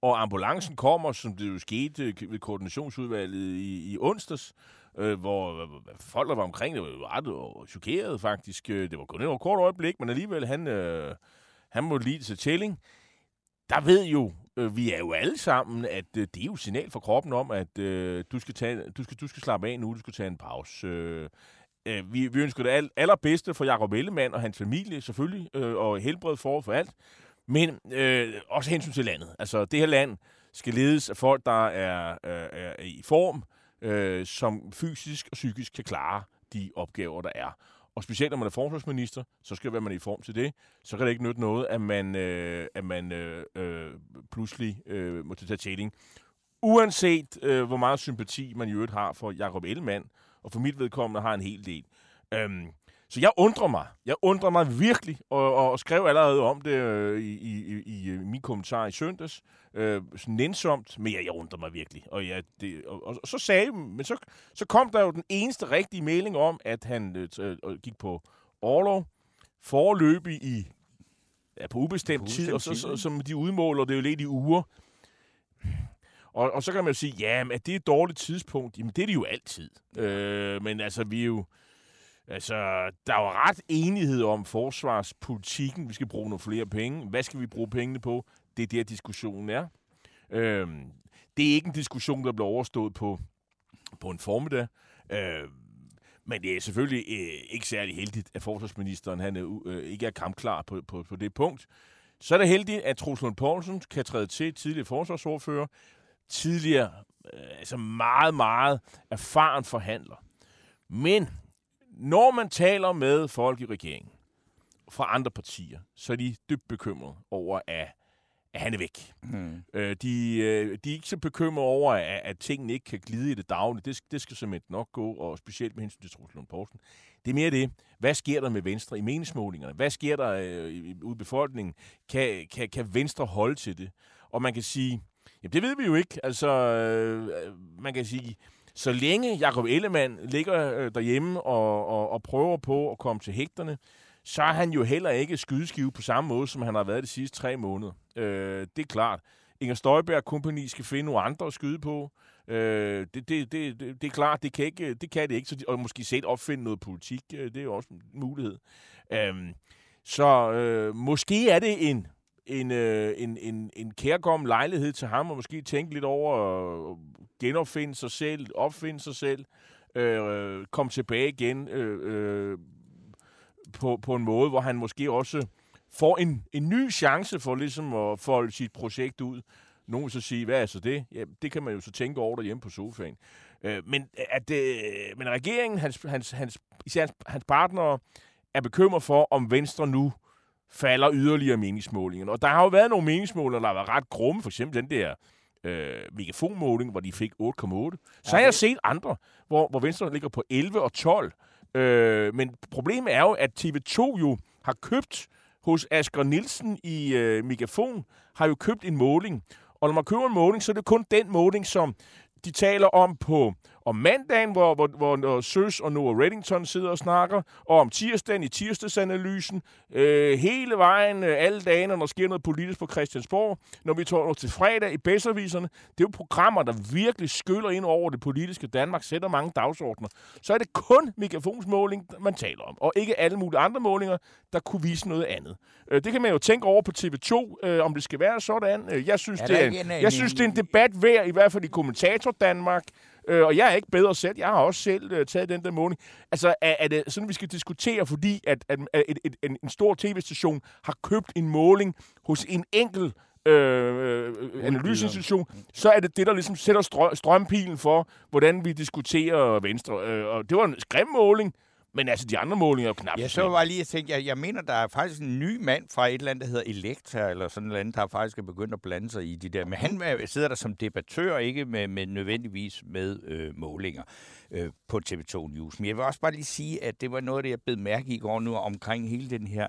og ambulancen kommer, som det jo skete ved Koordinationsudvalget i, i onsdags, øh, hvor folk, der var omkring, det var jo ret chokeret faktisk. Det var kun et kort øjeblik, men alligevel, han, øh, han måtte lide til tælling. Der ved jo, øh, vi er jo alle sammen, at øh, det er jo signal fra kroppen om, at øh, du, skal tage, du, skal, du skal slappe af nu, du skal tage en pause. Øh, Vi, vi ønsker det allerbedste for Jacob Ellemann og hans familie, selvfølgelig, øh, og helbred for for alt, men øh, også hensyn til landet. Altså, det her land skal ledes af folk, der er, øh, er i form, øh, som fysisk og psykisk kan klare de opgaver, der er. Og specielt, når man er forsvarsminister, så skal man være i form til det. Så kan det ikke nytte noget, at man, øh, at man øh, øh, pludselig øh, må tage tælling. Uanset øh, hvor meget sympati man i øvrigt har for Jacob Ellemann, og for mit vedkommende har en hel del. Øhm, så jeg undrer mig. Jeg undrer mig virkelig, og, og, og skrev allerede om det øh, i, i, i min kommentar i søndags. Øh, sådan nænsomt, men jeg, jeg undrer mig virkelig. Og, jeg, det, og, og, og så sagde men så, så kom der jo den eneste rigtige melding om, at han øh, gik på orlov foreløbig i, ja, på ubestemt, på ubestemt tid, tid, og så, så, som de udmåler, det er jo lidt i uger. Og, og så kan man jo sige, ja, men er det et dårligt tidspunkt? Jamen, det er det jo altid. Øh, men altså, vi er jo... Altså, der er jo ret enighed om forsvarspolitikken. Vi skal bruge nogle flere penge. Hvad skal vi bruge pengene på? Det er der, diskussionen er. Øh, det er ikke en diskussion, der bliver overstået på, på en formiddag. Øh, Men det er selvfølgelig øh, ikke særlig heldigt, at forsvarsministeren han, øh, ikke er kampklar på, på, på det punkt. Så er det heldigt, at Troels Lund Poulsen kan træde til, tidligere forsvarsordfører, tidligere øh, altså meget, meget erfaren forhandler. Men når man taler med folk i regeringen fra andre partier, så er de dybt bekymrede over, at, at han er væk. Hmm. Øh, de, øh, de er ikke så bekymrede over, at, at tingene ikke kan glide i det daglige. Det, det skal simpelthen nok gå, og specielt med hensyn til Troels Lund Poulsen. Det er mere det. Hvad sker der med Venstre i meningsmålingerne? Hvad sker der øh, ude i befolkningen? Kan, kan, kan Venstre holde til det? Og man kan sige, jamen det ved vi jo ikke. Altså, øh, man kan sige, så længe Jacob Ellemann ligger øh, derhjemme og, og, og prøver på at komme til hægterne, så er han jo heller ikke skydeskive på samme måde, som han har været de sidste tre måneder. Øh, det er klart. Inger Støjberg kompagni skal finde nogle andre at skyde på. Øh, det, det, det, det er klart, det kan, ikke, det kan det ikke. Så de, og måske set opfinde noget politik, det er jo også en mulighed. Øh, så øh, måske er det en, en, øh, en, en, en kærkommen lejlighed til ham, og måske tænke lidt over at genopfinde sig selv, opfinde sig selv, øh, komme tilbage igen, øh, øh, På, på en måde, hvor han måske også får en, en ny chance for ligesom at folde sit projekt ud. Nogen så sige, hvad er så det? Ja, det kan man jo så tænke over derhjemme på sofaen. Øh, men, at, øh, men regeringen, hans, hans, hans, især hans, hans partnere, er bekymret for, om Venstre nu falder yderligere meningsmålingerne. Og der har jo været nogle meningsmålinger, der har været ret grumme, for eksempel den der øh, megafonmåling, hvor de fik otte komma otte. Så har jeg set andre, hvor, hvor Venstre ligger på elleve og tolv. Øh, men problemet er jo, at T V to jo har købt hos Asger Nielsen i øh, Megafon, har jo købt en måling. Og når man køber en måling, så er det kun den måling, som de taler om på om mandagen, hvor, hvor, hvor Søs og Noah Reddington sidder og snakker, og om tirsdagen i tirsdagsanalysen, øh, hele vejen, øh, alle dage, når der sker noget politisk på Christiansborg, når vi tager til fredag i Bedserviserne. Det er jo programmer, der virkelig skyller ind over det politiske Danmark, sætter mange dagsordner. Så er det kun mikrofonsmåling, man taler om, og ikke alle mulige andre målinger, der kunne vise noget andet. Øh, det kan man jo tænke over på T V to, øh, om det skal være sådan. Jeg synes, er det, er en, en, jeg synes det er en debat værd, i hvert fald i kommentator Danmark. Øh, og jeg er ikke bedre selv. Jeg har også selv øh, taget den der måling. Altså, er, er det sådan, vi skal diskutere, fordi at, at, at et, et, en, en stor tv-station har købt en måling hos en enkelt øh, analyseinstitution, så er det det, der ligesom sætter strø, strømpilen for, hvordan vi diskuterer Venstre. Øh, og det var en grim måling, men altså de andre målinger er knap. Jeg så var lige at tænke, jeg, jeg mener, der er faktisk en ny mand fra et eller andet, der hedder Elektra, eller sådan et eller andet, der faktisk er begyndt at blande sig i de der. Men han sidder der som debattør, ikke med, med nødvendigvis med øh, målinger øh, på T V to News. Men jeg vil også bare lige sige, at det var noget, det jeg bed mærke i går nu omkring hele den her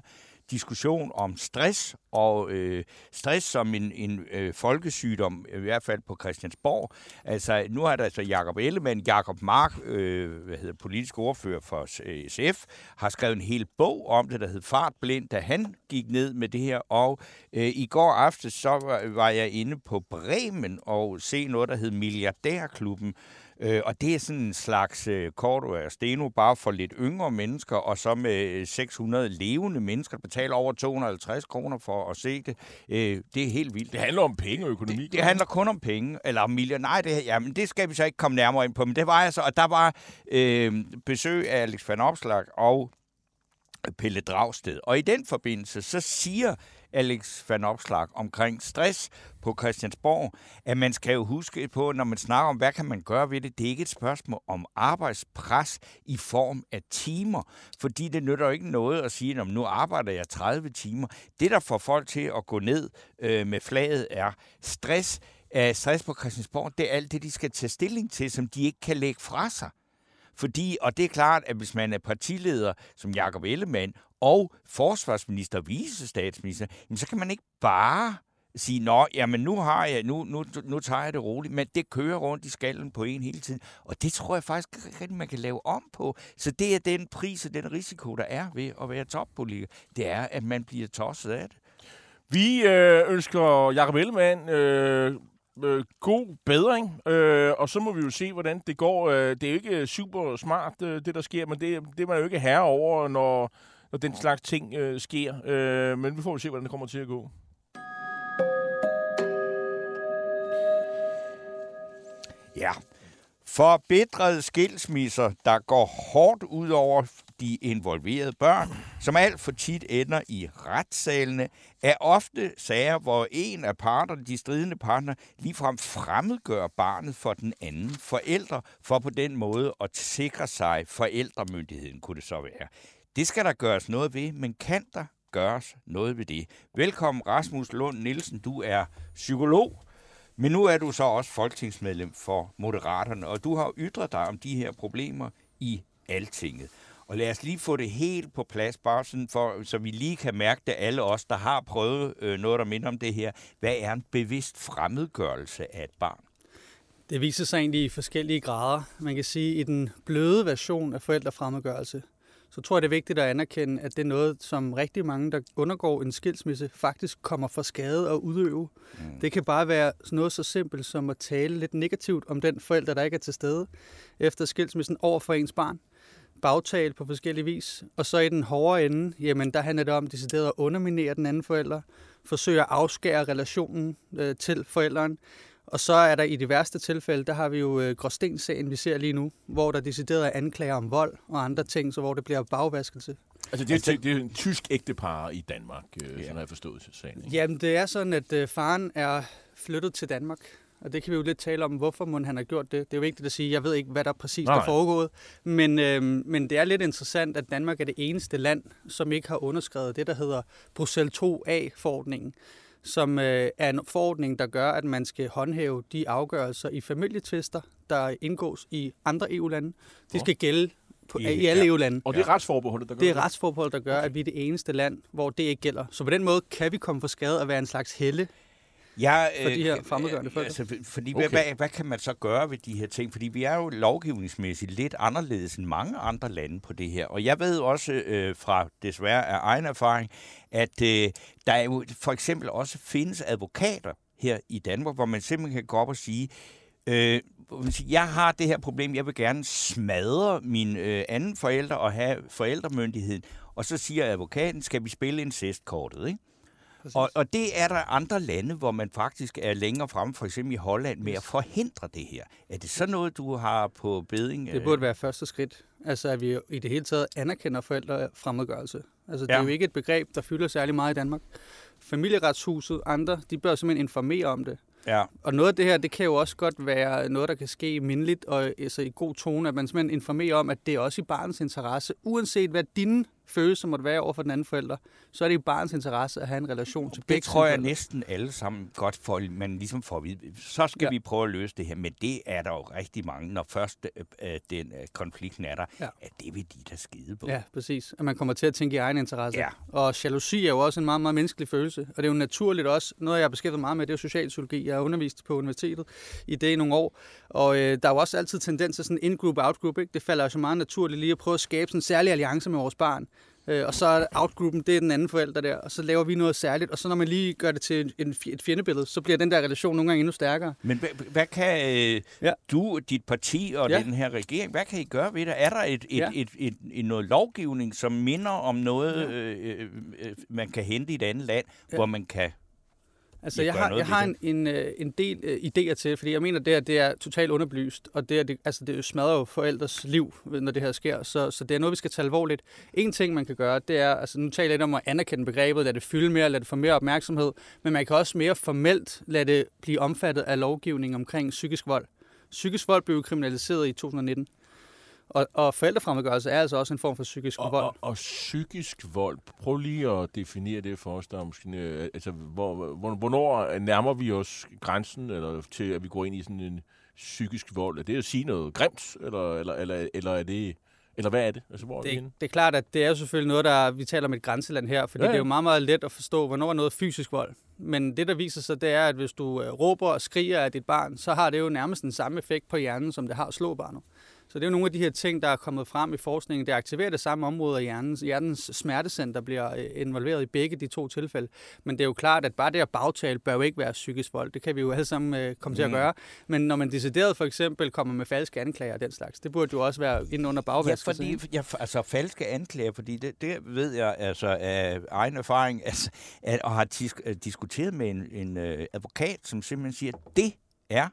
diskussion om stress, og øh, stress som en, en øh, folkesygdom, i hvert fald på Christiansborg. Altså, nu har der altså Jacob Ellemann, Jacob Mark, øh, hvad hedder, politisk ordfører for S F, har skrevet en hel bog om det, der hed Fartblind, da han gik ned med det her. Og øh, i går aften, så var, var jeg inde på Bremen og se noget, der hed Milliardærklubben. Øh, og det er sådan en slags øh, Korteweg og Steno, bare for lidt yngre mennesker, og så med seks hundrede levende mennesker, der betaler over to hundrede og halvtreds kroner for at se det. Øh, det er helt vildt. Det handler om penge og økonomi. Det, det handler kun om penge, eller om million. Nej, det, jamen, det skal vi så ikke komme nærmere ind på, men det var jeg så. Og der var øh, besøg af Alex Vanopslagh og Pelle Dragsted. Og i den forbindelse, så siger Alex Vanopslagh omkring stress på Christiansborg, at man skal jo huske på, når man snakker om, hvad kan man gøre ved det, det er ikke et spørgsmål om arbejdspres i form af timer, fordi det nytter jo ikke noget at sige, at nu arbejder jeg tredive timer. Det, der får folk til at gå ned øh, med flaget, er stress. Æh, stress på Christiansborg, det er alt det, de skal tage stilling til, som de ikke kan lægge fra sig. Fordi, og det er klart, at hvis man er partileder som Jacob Ellemann og forsvarsminister og vicestatsminister, så kan man ikke bare sige, nå, jamen nu har jeg, nu, nu, nu tager jeg det roligt, men det kører rundt i skallen på en hele tiden. Og det tror jeg faktisk ikke rigtig, man kan lave om på. Så det er den pris og den risiko, der er ved at være toppolitiker. Det er, at man bliver tosset af det. Vi øh, ønsker Jacob Ellemann Øh Øh, god bedring, øh, og så må vi jo se, hvordan det går. Øh, det er jo ikke super smart, øh, det der sker, men det, det er man jo ikke herre over, når, når den slags ting øh, sker. Øh, men vi får jo se, hvordan det kommer til at gå. Ja, forbedrede skilsmisser, der går hårdt ud over de involverede børn, som alt for tit ender i retssalene, er ofte sager, hvor en af parterne, de stridende partner, ligefrem fremmedgør barnet for den anden forælder, for på den måde at sikre sig forældremyndigheden, kunne det så være. Det skal der gøres noget ved, men kan der gøres noget ved det? Velkommen, Rasmus Lund Nielsen. Du er psykolog, men nu er du så også folketingsmedlem for Moderaterne, og du har ytret dig om de her problemer i Altinget. Og lad os lige få det helt på plads, bare sådan for, så vi lige kan mærke det alle os, der har prøvet øh, noget, der minder om det her. Hvad er en bevidst fremmedgørelse af et barn? Det viser sig egentlig i forskellige grader. Man kan sige, at i den bløde version af forældrefremmedgørelse, så tror jeg, det er vigtigt at anerkende, at det er noget, som rigtig mange, der undergår en skilsmisse, faktisk kommer for skade og udøve. Mm. Det kan bare være noget så simpelt som at tale lidt negativt om den forælder, der ikke er til stede efter skilsmissen over for ens barn. Bagtale på forskellige vis, og så i den hårde ende, jamen der handler det om decideret at underminere den anden forælder, forsøge at afskære relationen øh, til forælderen, og så er der i de værste tilfælde, der har vi jo øh, Gråstensagen, vi ser lige nu, hvor der decideret er anklager om vold og andre ting, så hvor det bliver bagvaskelse. Altså det er, det er en tysk ægtepar i Danmark, øh, ja. Sådan har jeg forstået sagen, ikke? Jamen det er sådan, at øh, faren er flyttet til Danmark. Og det kan vi jo lidt tale om, hvorfor mon han har gjort det. Det er jo vigtigt at sige, jeg ved ikke, hvad der præcis er foregået. Men, øh, men det er lidt interessant, at Danmark er det eneste land, som ikke har underskrevet det, der hedder Bruxelles to A-forordningen, som øh, er en forordning, der gør, at man skal håndhæve de afgørelser i familietvister, der indgås i andre E U-lande. De skal gælde på, I, i alle ja. E U-lande. Og det er retsforbeholdet, der gør det? Det er retsforbeholdet, der gør, okay. At vi er det eneste land, hvor det ikke gælder. Så på den måde kan vi komme for skade og være en slags helle. Ja, for de her fremmedgørende folk. Altså, fordi okay. hvad, hvad kan man så gøre ved de her ting? Fordi vi er jo lovgivningsmæssigt lidt anderledes end mange andre lande på det her. Og jeg ved også øh, fra desværre af egen erfaring, at øh, der jo for eksempel også findes advokater her i Danmark, hvor man simpelthen kan gå op og sige, øh, jeg har det her problem, jeg vil gerne smadre min øh, anden forælder og have forældremyndigheden. Og så siger advokaten, skal vi spille incestkortet, ikke? Og, og det er der andre lande, hvor man faktisk er længere fremme, for eksempel i Holland, med at forhindre det her. Er det sådan noget, du har på beding? Det burde være første skridt. Altså, at vi i det hele taget anerkender forældrefremmedgørelse. Altså, det ja. er jo ikke et begreb, der fylder særlig meget i Danmark. Familieretshuset, andre, de bør simpelthen informere om det. Ja. Og noget af det her, det kan jo også godt være noget, der kan ske mindeligt og altså, i god tone, at man simpelthen informerer om, at det er også i barnets interesse, uanset hvad dine følelser måtte være over for den anden forælder, så er det i barnets interesse at have en relation og til begge. Det tror jeg næsten alle sammen godt for, man ligesom får at vide, så skal ja. vi prøve at løse det her, men det er der jo rigtig mange, når først øh, den øh, konflikten er der, ja. at det vil de da skide på. Ja, præcis. At man kommer til at tænke i egen interesse. Ja. Og jalousi er jo også en meget, meget menneskelig følelse, og det er jo naturligt også, noget jeg har beskæftiget meget med, det er jo socialpsykologi. Jeg har undervist på universitetet i det i nogle år, og øh, der er jo også altid tendens til sådan in-group, out-group, ikke? Det falder jo så meget naturligt lige at prøve at skabe sådan en særlig alliance med vores barn. Øh, og så er outgruppen, det er den anden forælder der, og så laver vi noget særligt, og så når man lige gør det til en, et fjendebillede, så bliver den der relation nogle gange endnu stærkere. Men h- hvad kan øh, ja. du, dit parti og ja. den her regering, hvad kan I gøre ved det? Er der et, et, ja. et, et, et, noget lovgivning, som minder om noget, ja. øh, øh, man kan hente i et andet land, ja. hvor man kan... Altså, jeg har, jeg har en, en, en del øh, idéer til, fordi jeg mener, at det her det er totalt underbelyst, og det, her, det, altså, det smadrer jo forældres liv, når det her sker, så, så det er noget, vi skal tage alvorligt. En ting, man kan gøre, det er, altså nu taler jeg lidt om at anerkende begrebet, lade det fylde mere, lade det få mere opmærksomhed, men man kan også mere formelt lade det blive omfattet af lovgivning omkring psykisk vold. Psykisk vold blev kriminaliseret i to tusind nitten. Og, og forældrefremmedgørelse er altså også en form for psykisk og, vold. Og, og psykisk vold, prøv lige at definere det for os, der måske, øh, altså, hvor, hvor, hvornår nærmer vi os grænsen eller, til, at vi går ind i sådan en psykisk vold? Er det at sige noget grimt, eller, eller, eller, eller er det... Eller hvad er det? Altså, hvor er det, det, det er klart, at det er jo selvfølgelig noget, der vi taler om et grænseland her, fordi ja, ja. det er jo meget, meget let at forstå, hvornår er noget fysisk vold. Men det, der viser sig, det er, at hvis du råber og skriger af dit barn, så har det jo nærmest den samme effekt på hjernen, som det har at slå barnet. Så det er jo nogle af de her ting, der er kommet frem i forskningen. Det aktiverer det samme område af hjernen. Hjernens smertecenter bliver involveret i begge de to tilfælde. Men det er jo klart, at bare det at bagtale bør jo ikke være psykisk vold. Det kan vi jo alle sammen øh, komme mm. til at gøre. Men når man decideret for eksempel kommer med falske anklager og den slags, det burde jo også være inde under bagvaskelse. Ja, fordi, ja, altså falske anklager, fordi det, det ved jeg altså af egen erfaring, altså, at, og har tisk, diskuteret med en, en øh, advokat, som simpelthen siger, at det er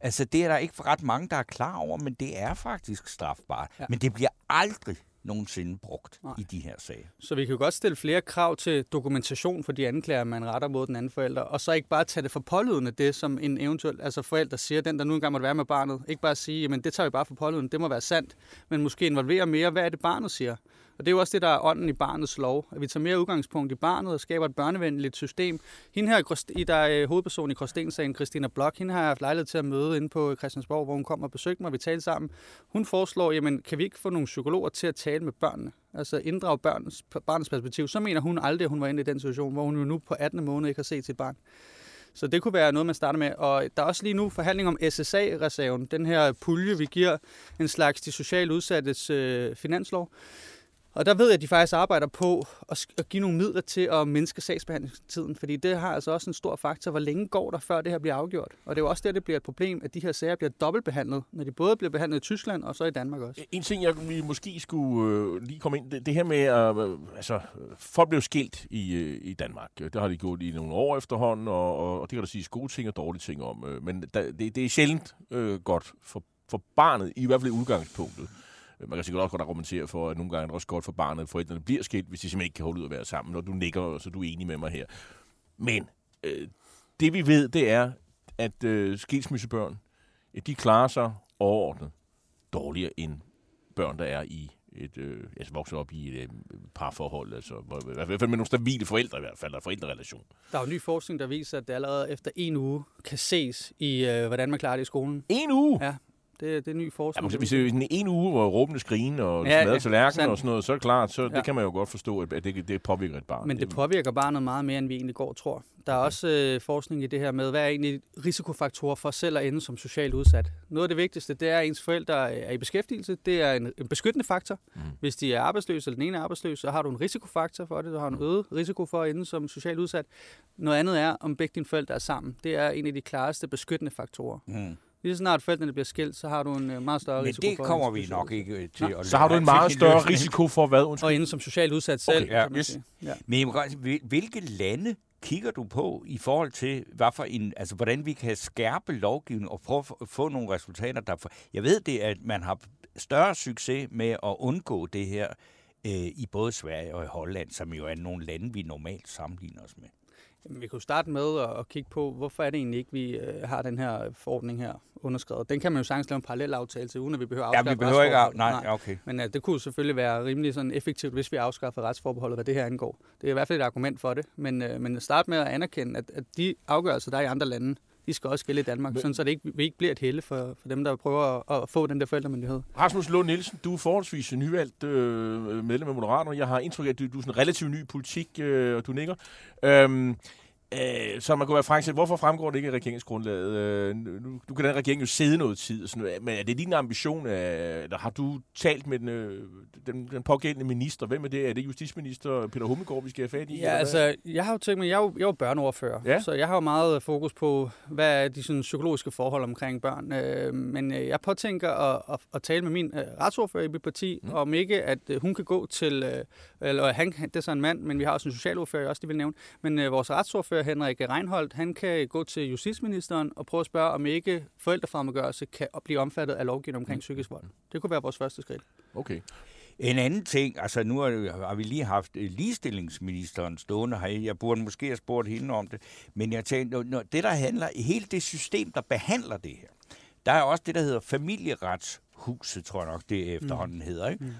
Altså, det er der ikke ret mange, der er klar over, men det er faktisk strafbart. Ja. Men det bliver aldrig nogensinde brugt Nej. I de her sager. Så vi kan jo godt stille flere krav til dokumentation for de anklager, man retter mod den anden forælder, og så ikke bare tage det for pålydende, det som en eventuel altså forælder siger, den der nu engang måtte være med barnet, ikke bare sige, jamen det tager vi bare for pålydende, det må være sandt, men måske involvere mere, hvad er det barnet siger? Og det er jo også det, der er ånden i barnets lov, at vi tager mere udgangspunkt i barnet og skaber et børnevenligt system. Hende her, i der er hovedpersonen i Gråstensagen, Christina Bloch, hende har jeg haft lejlighed til at møde inde på Christiansborg, hvor hun kom og besøgte mig, vi talte sammen. Hun foreslår, jamen kan vi ikke få nogle psykologer til at tale med børnene? Altså inddrage børnens, barnets perspektiv. Så mener hun aldrig, at hun var inde i den situation, hvor hun jo nu på attende måned ikke har set sit barn. Så det kunne være noget, man starter med. Og der er også lige nu forhandling om S S A-reserven, den her pulje, vi giver en slags de socialt udsattes øh, finanslov. Og der ved jeg, at de faktisk arbejder på at give nogle midler til at mindske sagsbehandlingstiden, fordi det har altså også en stor faktor, hvor længe går der, før det her bliver afgjort. Og det er jo også der, det bliver et problem, at de her sager bliver dobbeltbehandlet, når de både bliver behandlet i Tyskland og så i Danmark også. En ting, jeg måske skulle øh, lige komme ind, det, det her med, at øh, altså, folk blev skilt i, øh, i Danmark. Det har de gået i nogle år efterhånden, og, og, og det kan der siges gode ting og dårlige ting om. Øh, men der, det, det er sjældent øh, godt for, for barnet, i hvert fald i udgangspunktet. Man kan sikkert også godt argumentere for, at nogle gange er det også godt for barnet, at forældrene bliver skilt, hvis de simpelthen ikke kan holde ud at være sammen, og du nikker, så du er enig med mig her. Men øh, det vi ved, det er, at øh, skilsmissebørn, ja, de klarer sig overordnet dårligere end børn, der er i et, øh, altså vokser op i et øh, parforhold, altså i hvert fald med nogle stabile forældre i hvert fald, eller forældrerelation. Der er jo ny forskning, der viser, at det allerede efter en uge kan ses i, øh, hvordan man klarer det i skolen. En uge? Ja. Det, det er ny forskning. Ja, hvis det er en uge, hvor råbende skrigen og ja, smadret tallerken ja, og sådan noget, så er det klart, så ja. Det kan man jo godt forstå, at det, det påvirker et barn. Men det påvirker barnet meget mere, end vi egentlig går og tror. Der er okay. også øh, forskning i det her med, hvad er egentlig risikofaktorer for selv at ende som socialt udsat? Noget af det vigtigste, det er, at ens forældre er i beskæftigelse. Det er en, en beskyttende faktor. Mm. Hvis de er arbejdsløse, eller den ene er arbejdsløs, så har du en risikofaktor for det. Du har en øget risiko for at ende som socialt udsat. Noget andet er, om begge dine forældre er sammen. Det er en af de klareste beskyttende faktorer. Mm. Lige så snart forældrene bliver skilt, så har du en meget større risiko for... Men det kommer vi nok ikke til at... Så har du en meget større risiko for hvad? Undskyld. Og inden som socialt udsat selv. Okay, ja, yes. ja. Men hvilke lande kigger du på i forhold til, hvad for en, altså, hvordan vi kan skærpe lovgivningen og prøve at få nogle resultater derfor? Jeg ved det, at man har større succes med at undgå det her øh, i både Sverige og i Holland, som jo er nogle lande, vi normalt sammenligner os med. Vi kunne starte med at kigge på, hvorfor er det egentlig ikke, vi har den her forordning her underskrevet. Den kan man jo sagtens lave en parallelaftale til, uden at vi behøver at afskaffe ja, vi behøver ikke af... Nej, okay. Men uh, det kunne selvfølgelig være rimelig sådan effektivt, hvis vi afskaffer retsforbeholdet, hvad det her angår. Det er i hvert fald et argument for det. Men, uh, men start med at anerkende, at, at de afgørelser, der er i andre lande, de skal også gælde i Danmark, men... sådan, så det ikke, vi ikke bliver et helle for, for dem, der prøver at, at få den der forældremyndighed. Rasmus Lund Nielsen, du er forholdsvis nyvalgt øh, medlem af Moderaterne. Jeg har indtryk af, at du, du er sådan relativt ny i politik, og øh, du nikker. Øhm, øh, så man kunne være frank til, hvorfor fremgår det ikke af regeringsgrundlaget? Øh, nu, nu kan den regering jo sidde noget tid. Og sådan noget. Men er det din ambition, af, eller har du talt med den, øh, den, den pågældende minister? Hvem er det? Er det justitsminister Peter Hummelgaard, vi skal have fat i? Ja, altså, jeg har jo tænkt mig, jeg er jo, jeg er jo børneordfører, ja? Så jeg har jo meget fokus på, hvad er de sådan, psykologiske forhold omkring børn. Øh, men jeg påtænker at, at, at tale med min øh, retsordfører i mit parti, mm. om ikke, at øh, hun kan gå til, øh, eller han, det er så en mand, men vi har også en socialordfører, jeg også det vil nævne, men øh, vores retsordfører, Henrik Reinholdt, han kan gå til justitsministeren og prøve at spørge, om ikke forældrefremmedgørelse kan blive omfattet af lovgivning omkring psykisk vold. Det kunne være vores første skridt. Okay. En anden ting, altså nu har vi lige haft ligestillingsministeren stående her. Jeg burde måske have spurgt hende om det, men jeg tænkte, når det der handler, hele det system, der behandler det her, der er også det, der hedder Familieretshuset, tror jeg nok, det efterhånden mm. hedder, ikke? Mm.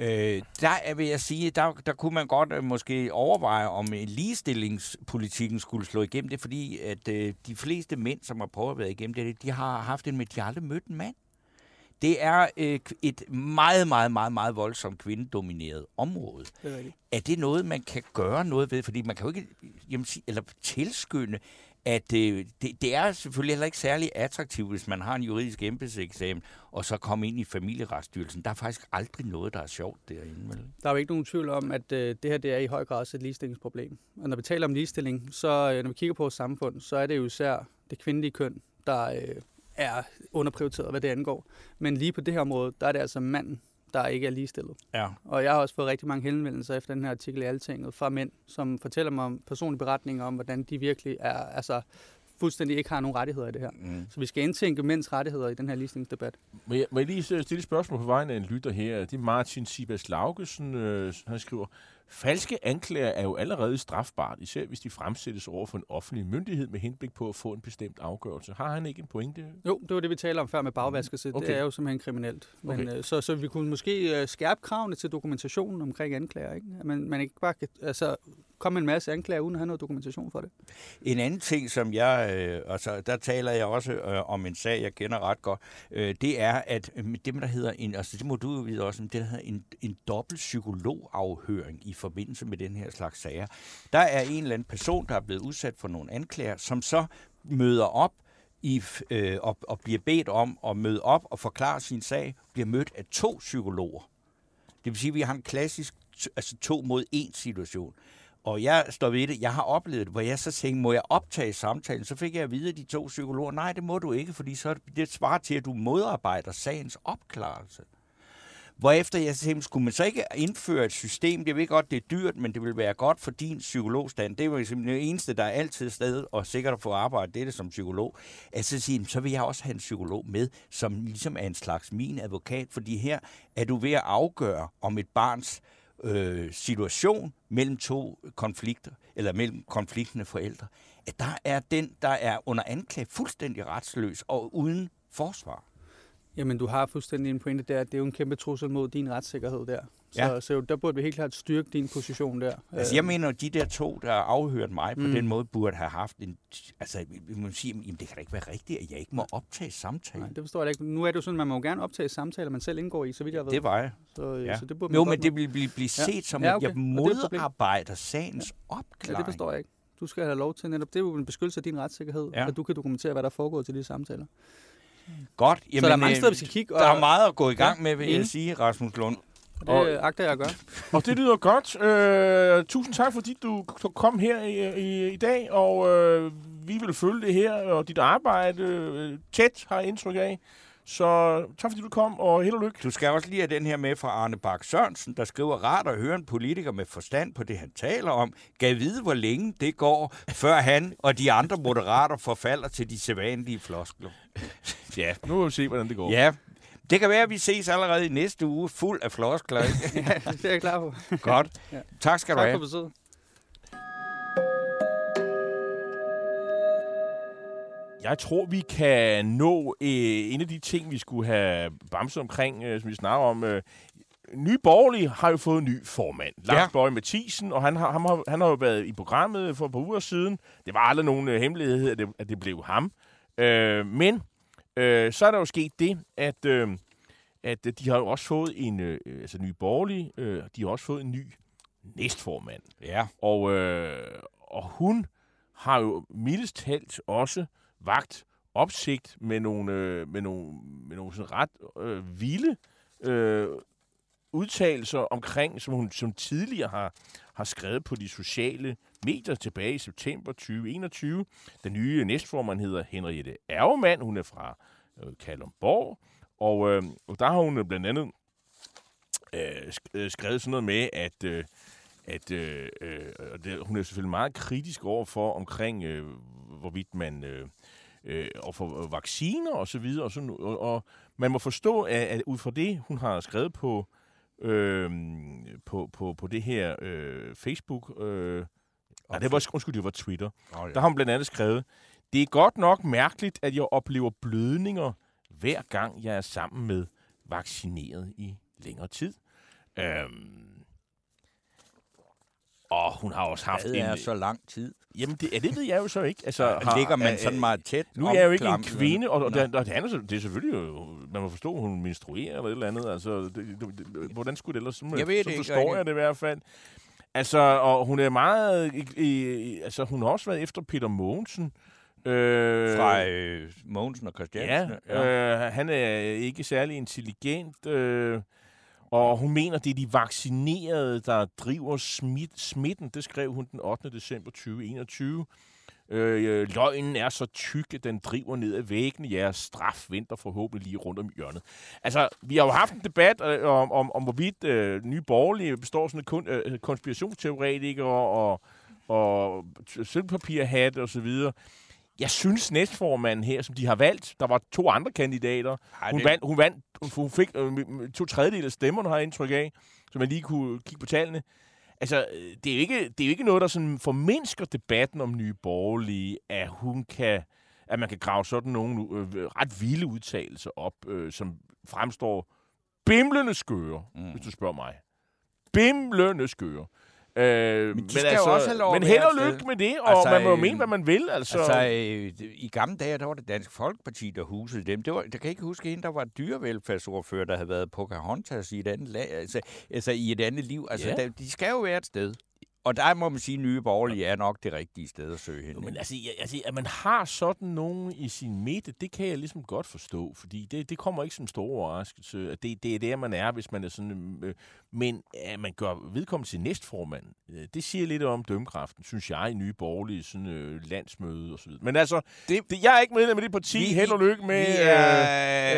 Øh, der vil jeg sige, der, der kunne man godt øh, måske overveje, om øh, ligestillingspolitikken skulle slå igennem det, fordi at øh, de fleste mænd, som har prøvet at være igennem det, de har haft en med, de har aldrig mødt en mand. Det er øh, et meget, meget, meget, meget voldsomt kvindedomineret område. Det er, det. Er det noget, man kan gøre noget ved? Fordi man kan jo ikke jamen, eller tilskynde, at øh, det, det er selvfølgelig heller ikke særlig attraktivt, hvis man har en juridisk embedseksamen, og så komme ind i Familieretsstyrelsen. Der er faktisk aldrig noget, der er sjovt derinde. Vel? Der er jo ikke nogen tvivl om, at øh, det her det er i høj grad et ligestillingsproblem. Og når vi taler om ligestilling, så øh, når vi kigger på vores samfund, så er det jo især det kvindelige køn, der øh, er underprioriteret, hvad det angår. Men lige på det her område, der er det altså manden, der ikke er ligestillet. Ja. Og jeg har også fået rigtig mange henvendelser efter den her artikel i Altinget fra mænd, som fortæller mig om personlige beretninger om, hvordan de virkelig er altså, fuldstændig ikke har nogen rettigheder i det her. Mm. Så vi skal indtænke mænds rettigheder i den her ligestillingsdebat. Må jeg, må jeg lige stille et spørgsmål på vegne af en lytter her? Det er Martin Sibas Laugesen, øh, han skriver, falske anklager er jo allerede strafbart, især hvis de fremsættes over for en offentlig myndighed med henblik på at få en bestemt afgørelse. Har han ikke en pointe? Jo, det var det, vi taler om før med bagvaskelse. Okay. Det er jo simpelthen kriminelt. Men, okay. øh, så, så vi kunne måske øh, skærpe kravene til dokumentationen omkring anklager, ikke? Men man ikke bare kan, altså, komme med en masse anklager uden at have noget dokumentation for det. En anden ting, som jeg, øh, altså der taler jeg også øh, om en sag, jeg kender ret godt, øh, det er, at øh, det, der hedder en, altså det må du vide også, det der hedder en, en dobbelt psykologafhøring i forbindelse med den her slags sager. Der er en eller anden person, der er blevet udsat for nogle anklager, som så møder op i, øh, og, og bliver bedt om at møde op og forklare sin sag, bliver mødt af to psykologer. Det vil sige, at vi har en klassisk altså to mod en situation. Og jeg står ved det, jeg har oplevet det, hvor jeg så tænkte, må jeg optage samtalen? Så fik jeg at vide af de to psykologer, nej, det må du ikke, fordi så det svarer til, at du modarbejder sagens opklarelse. Hvorefter jeg tænkte, skulle man så ikke indføre et system? Jeg ved godt, det er dyrt, men det vil være godt for din psykologstand. Det var simpelthen det eneste, der er altid sted, og sikkert at få arbejde, det er det som psykolog. Altså sige, så vil jeg også have en psykolog med, som ligesom er en slags min advokat, fordi her er du ved at afgøre om et barns øh, situation mellem to konflikter, eller mellem konfliktende forældre, at der er den, der er under anklage fuldstændig retsløs og uden forsvar. Jamen, du har fuldstændig en pointe der, at det er jo en kæmpe trussel mod din retssikkerhed der. Så, ja. så der burde vi helt klart styrke din position der. Altså, jeg mener, at de der to, der har afhørt mig på mm. den måde, burde have haft en... Altså, man siger, jamen, det kan da ikke være rigtigt, at jeg ikke må optage samtaler. Nej, det forstår jeg ikke. Nu er det jo sådan, at man må gerne optage samtaler, man selv indgår i, så vidt jeg ved. Det var jeg. Så, ja. så det burde man jo, men det ville blive, blive set ja. som, ja, okay. at jeg modarbejder sagens ja. opklaring. Ja, det forstår jeg ikke. Du skal have lov til netop. Det er jo en beskyttelse af din retssikkerhed, ja. at du kan dokumentere, hvad der er foregået til de samtaler. Godt. Jamen, så der er mange steder, vi skal kigge. Og... Der er meget at gå i gang med, vil jeg sige, Rasmus Lund. Det og... agter jeg at gøre. Og det lyder godt. Øh, tusind tak, fordi du kom her i, i, i dag, og øh, vi vil følge det her og dit arbejde øh, tæt, har jeg indtryk af. Så tak, fordi du kom, og held og lykke. Du skal også lige have den her med fra Arne Bak Sørensen, der skriver, rart at høre en politiker med forstand på det, han taler om. Gav vide, hvor længe det går, før han og de andre moderater forfalder til de sædvanlige floskler. Ja, nu må vi se, hvordan det går. Ja, det kan være, at vi ses allerede i næste uge, fuld af floskler. Ja, det er jeg klar på. Godt. Ja. Tak skal tak du have. Tak for besøget. Jeg tror, vi kan nå øh, en af de ting, vi skulle have bamset omkring, øh, som vi snakker om. Øh, Nye Borgerlige har jo fået en ny formand, Lars ja. Boje Mathiesen, og han har, han, har, han har jo været i programmet for et par uger siden. Det var aldrig nogen øh, hemmelighed, at det, at det blev ham. Øh, men øh, så er der jo sket det, at, øh, at de har jo også fået en øh, altså Nye Borgerlige, øh, de har også fået en ny næstformand. Ja. Og, øh, og hun har jo mildest talt også vagt opsigt med nogle, øh, med nogle, med nogle sådan ret øh, vilde øh, udtalelser omkring, som hun som tidligere har, har skrevet på de sociale medier tilbage i september tyve enogtyve. Den nye næstformand hedder Henriette Ergermann. Hun er fra øh, Kalundborg, og, øh, og der har hun blandt andet øh, skrevet sådan noget med, at... Øh, at øh, øh, det, hun er selvfølgelig meget kritisk overfor omkring, øh, hvorvidt man øh, øh, overfor vacciner og så videre. Og, sådan, og, og man må forstå, at, at ud fra det, hun har skrevet på, øh, på, på, på det her øh, Facebook... Øh, nej, det var, undskyld, det var Twitter. Oh, ja. Der har hun blandt andet skrevet, det er godt nok mærkeligt, at jeg oplever blødninger, hver gang jeg er sammen med vaccineret i længere tid. Øh, Og hun har også haft det er en... så lang tid. Jamen, det, ja, det ved jeg jo så ikke. Altså, har, ligger man sådan meget tæt? Nu er jeg jo ikke en kvinde, og, og det, det andet, det er selvfølgelig jo... Man må forstå, at hun menstruerer eller et eller andet. Altså, det, det, det, hvordan skulle det ellers... Så, jeg ved så, så forstår det ikke, jeg det i hvert fald. Altså, og hun er meget... Øh, altså, hun har også været efter Peter Mogensen. Øh, Fra øh, Mogensen og Christiansen. Ja, ja. Øh, han er ikke særlig intelligent... Øh, Og hun mener, det er de vaccinerede, der driver smit, smitten. Det skrev hun den ottende december tyve enogtyve. Øh, løgnen er så tyk, at den driver ned ad væggene. Jeres straf venter forhåbentlig lige rundt om hjørnet. Altså, vi har jo haft en debat øh, om, om, om, hvorvidt øh, Nye Borgerlige består sådan kun, øh, konspirationsteoretikere og, og sølvpapirhatte og så videre. Jeg synes næstformanden her, som de har valgt, der var to andre kandidater. Ej, hun, det... vandt, hun, vandt, hun fik øh, to tredjedel af stemmerne, har jeg indtryk af, så man lige kunne kigge på tallene. Altså, det er jo ikke, det er jo ikke noget, der sådan formindsker debatten om Nye Borgerlige, at hun kan, at man kan grave sådan nogle øh, ret vilde udtalelser op, øh, som fremstår bimlende skøre, mm. hvis du spørger mig. Bimlende skøre. Øh, men men, altså, men held og lykke med det, og altså, man må jo øh, mene, hvad man vil. Altså, altså øh, i gamle dage, der var det Dansk Folkeparti, der husede dem. Det var, der kan jeg ikke huske en, der var dyrevelfærdsordfører, der havde været på Pocahontas i et andet, la- altså, altså, i et andet liv. Altså, ja. der, de skal jo være et sted. Og der må man sige, at Nye Borgerlige er nok det rigtige sted at søge hen. Jo, men altså, altså, at man har sådan nogen i sin midte, det kan jeg ligesom godt forstå, fordi det, det kommer ikke som stor overraskelse. Det, det er der, man er, hvis man er sådan... Øh, men at man gør vedkommende til næstformand, øh, det siger lidt om dømmekraften, synes jeg, i Nye Borgerlige sådan, øh, landsmøde og så videre. Men altså, det, det, jeg er ikke medlem af det parti. Vi, held og lykke med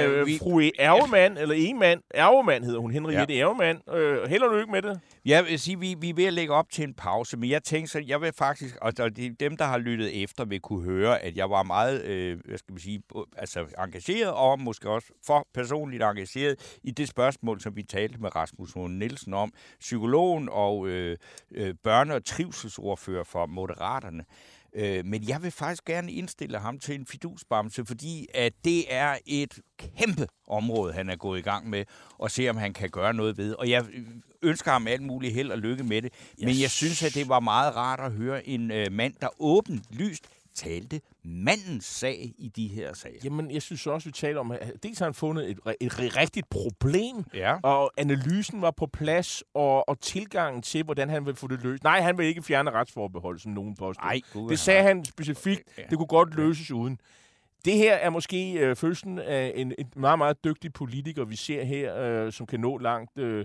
vi, øh, øh, øh, vi, fru Ergemann, ja. eller Egemann. Ergemann hedder hun, Henriette ja. Ergemann. Øh, held og lykke med det. Jeg vil sige, vi, vi er ved at lægge op til en pause, men jeg tænkte så, jeg vil faktisk, og dem, der har lyttet efter, vil kunne høre, at jeg var meget, øh, hvad skal man sige, altså engageret, og måske også for personligt engageret i det spørgsmål, som vi talte med Rasmus Lund Nielsen om, psykologen og øh, øh, børne- og trivselsordfører for Moderaterne. Øh, men jeg vil faktisk gerne indstille ham til en fidusbamse, fordi at det er et kæmpe område, han er gået i gang med, og se, om han kan gøre noget ved. Og jeg ønsker ham alt muligt held og lykke med det, yes. men jeg synes, at det var meget rart at høre en øh, mand, der åbent, lyst talte mandens sag i de her sager. Jamen, jeg synes også, vi taler om, at dels har han fundet et, et rigtigt problem, ja. og analysen var på plads, og, og tilgangen til, hvordan han vil få det løst. Nej, han vil ikke fjerne retsforbeholdet, som nogen påstod. Nej, det sagde han specifikt. Ja. Det kunne godt løses uden. Det her er måske øh, fødslen af en, en meget, meget dygtig politiker, vi ser her, øh, som kan nå langt... Øh,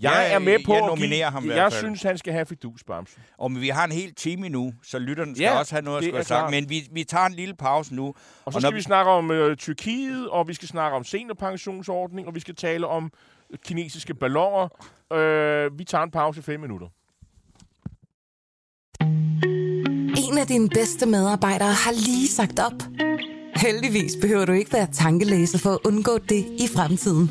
Jeg er med på jeg at give, ham jeg synes, han skal have fidusbamsen. Og vi har en hel time nu, så lytterne skal ja, også have noget at skulle sagt. Men vi, vi tager en lille pause nu. Og så, og så skal når... vi snakke om øh, Tyrkiet, og vi skal snakke om seniorpensionsordning, og vi skal tale om kinesiske balloner. Øh, vi tager en pause i fem minutter. En af dine bedste medarbejdere har lige sagt op. Heldigvis behøver du ikke være tankelæser for at undgå det i fremtiden.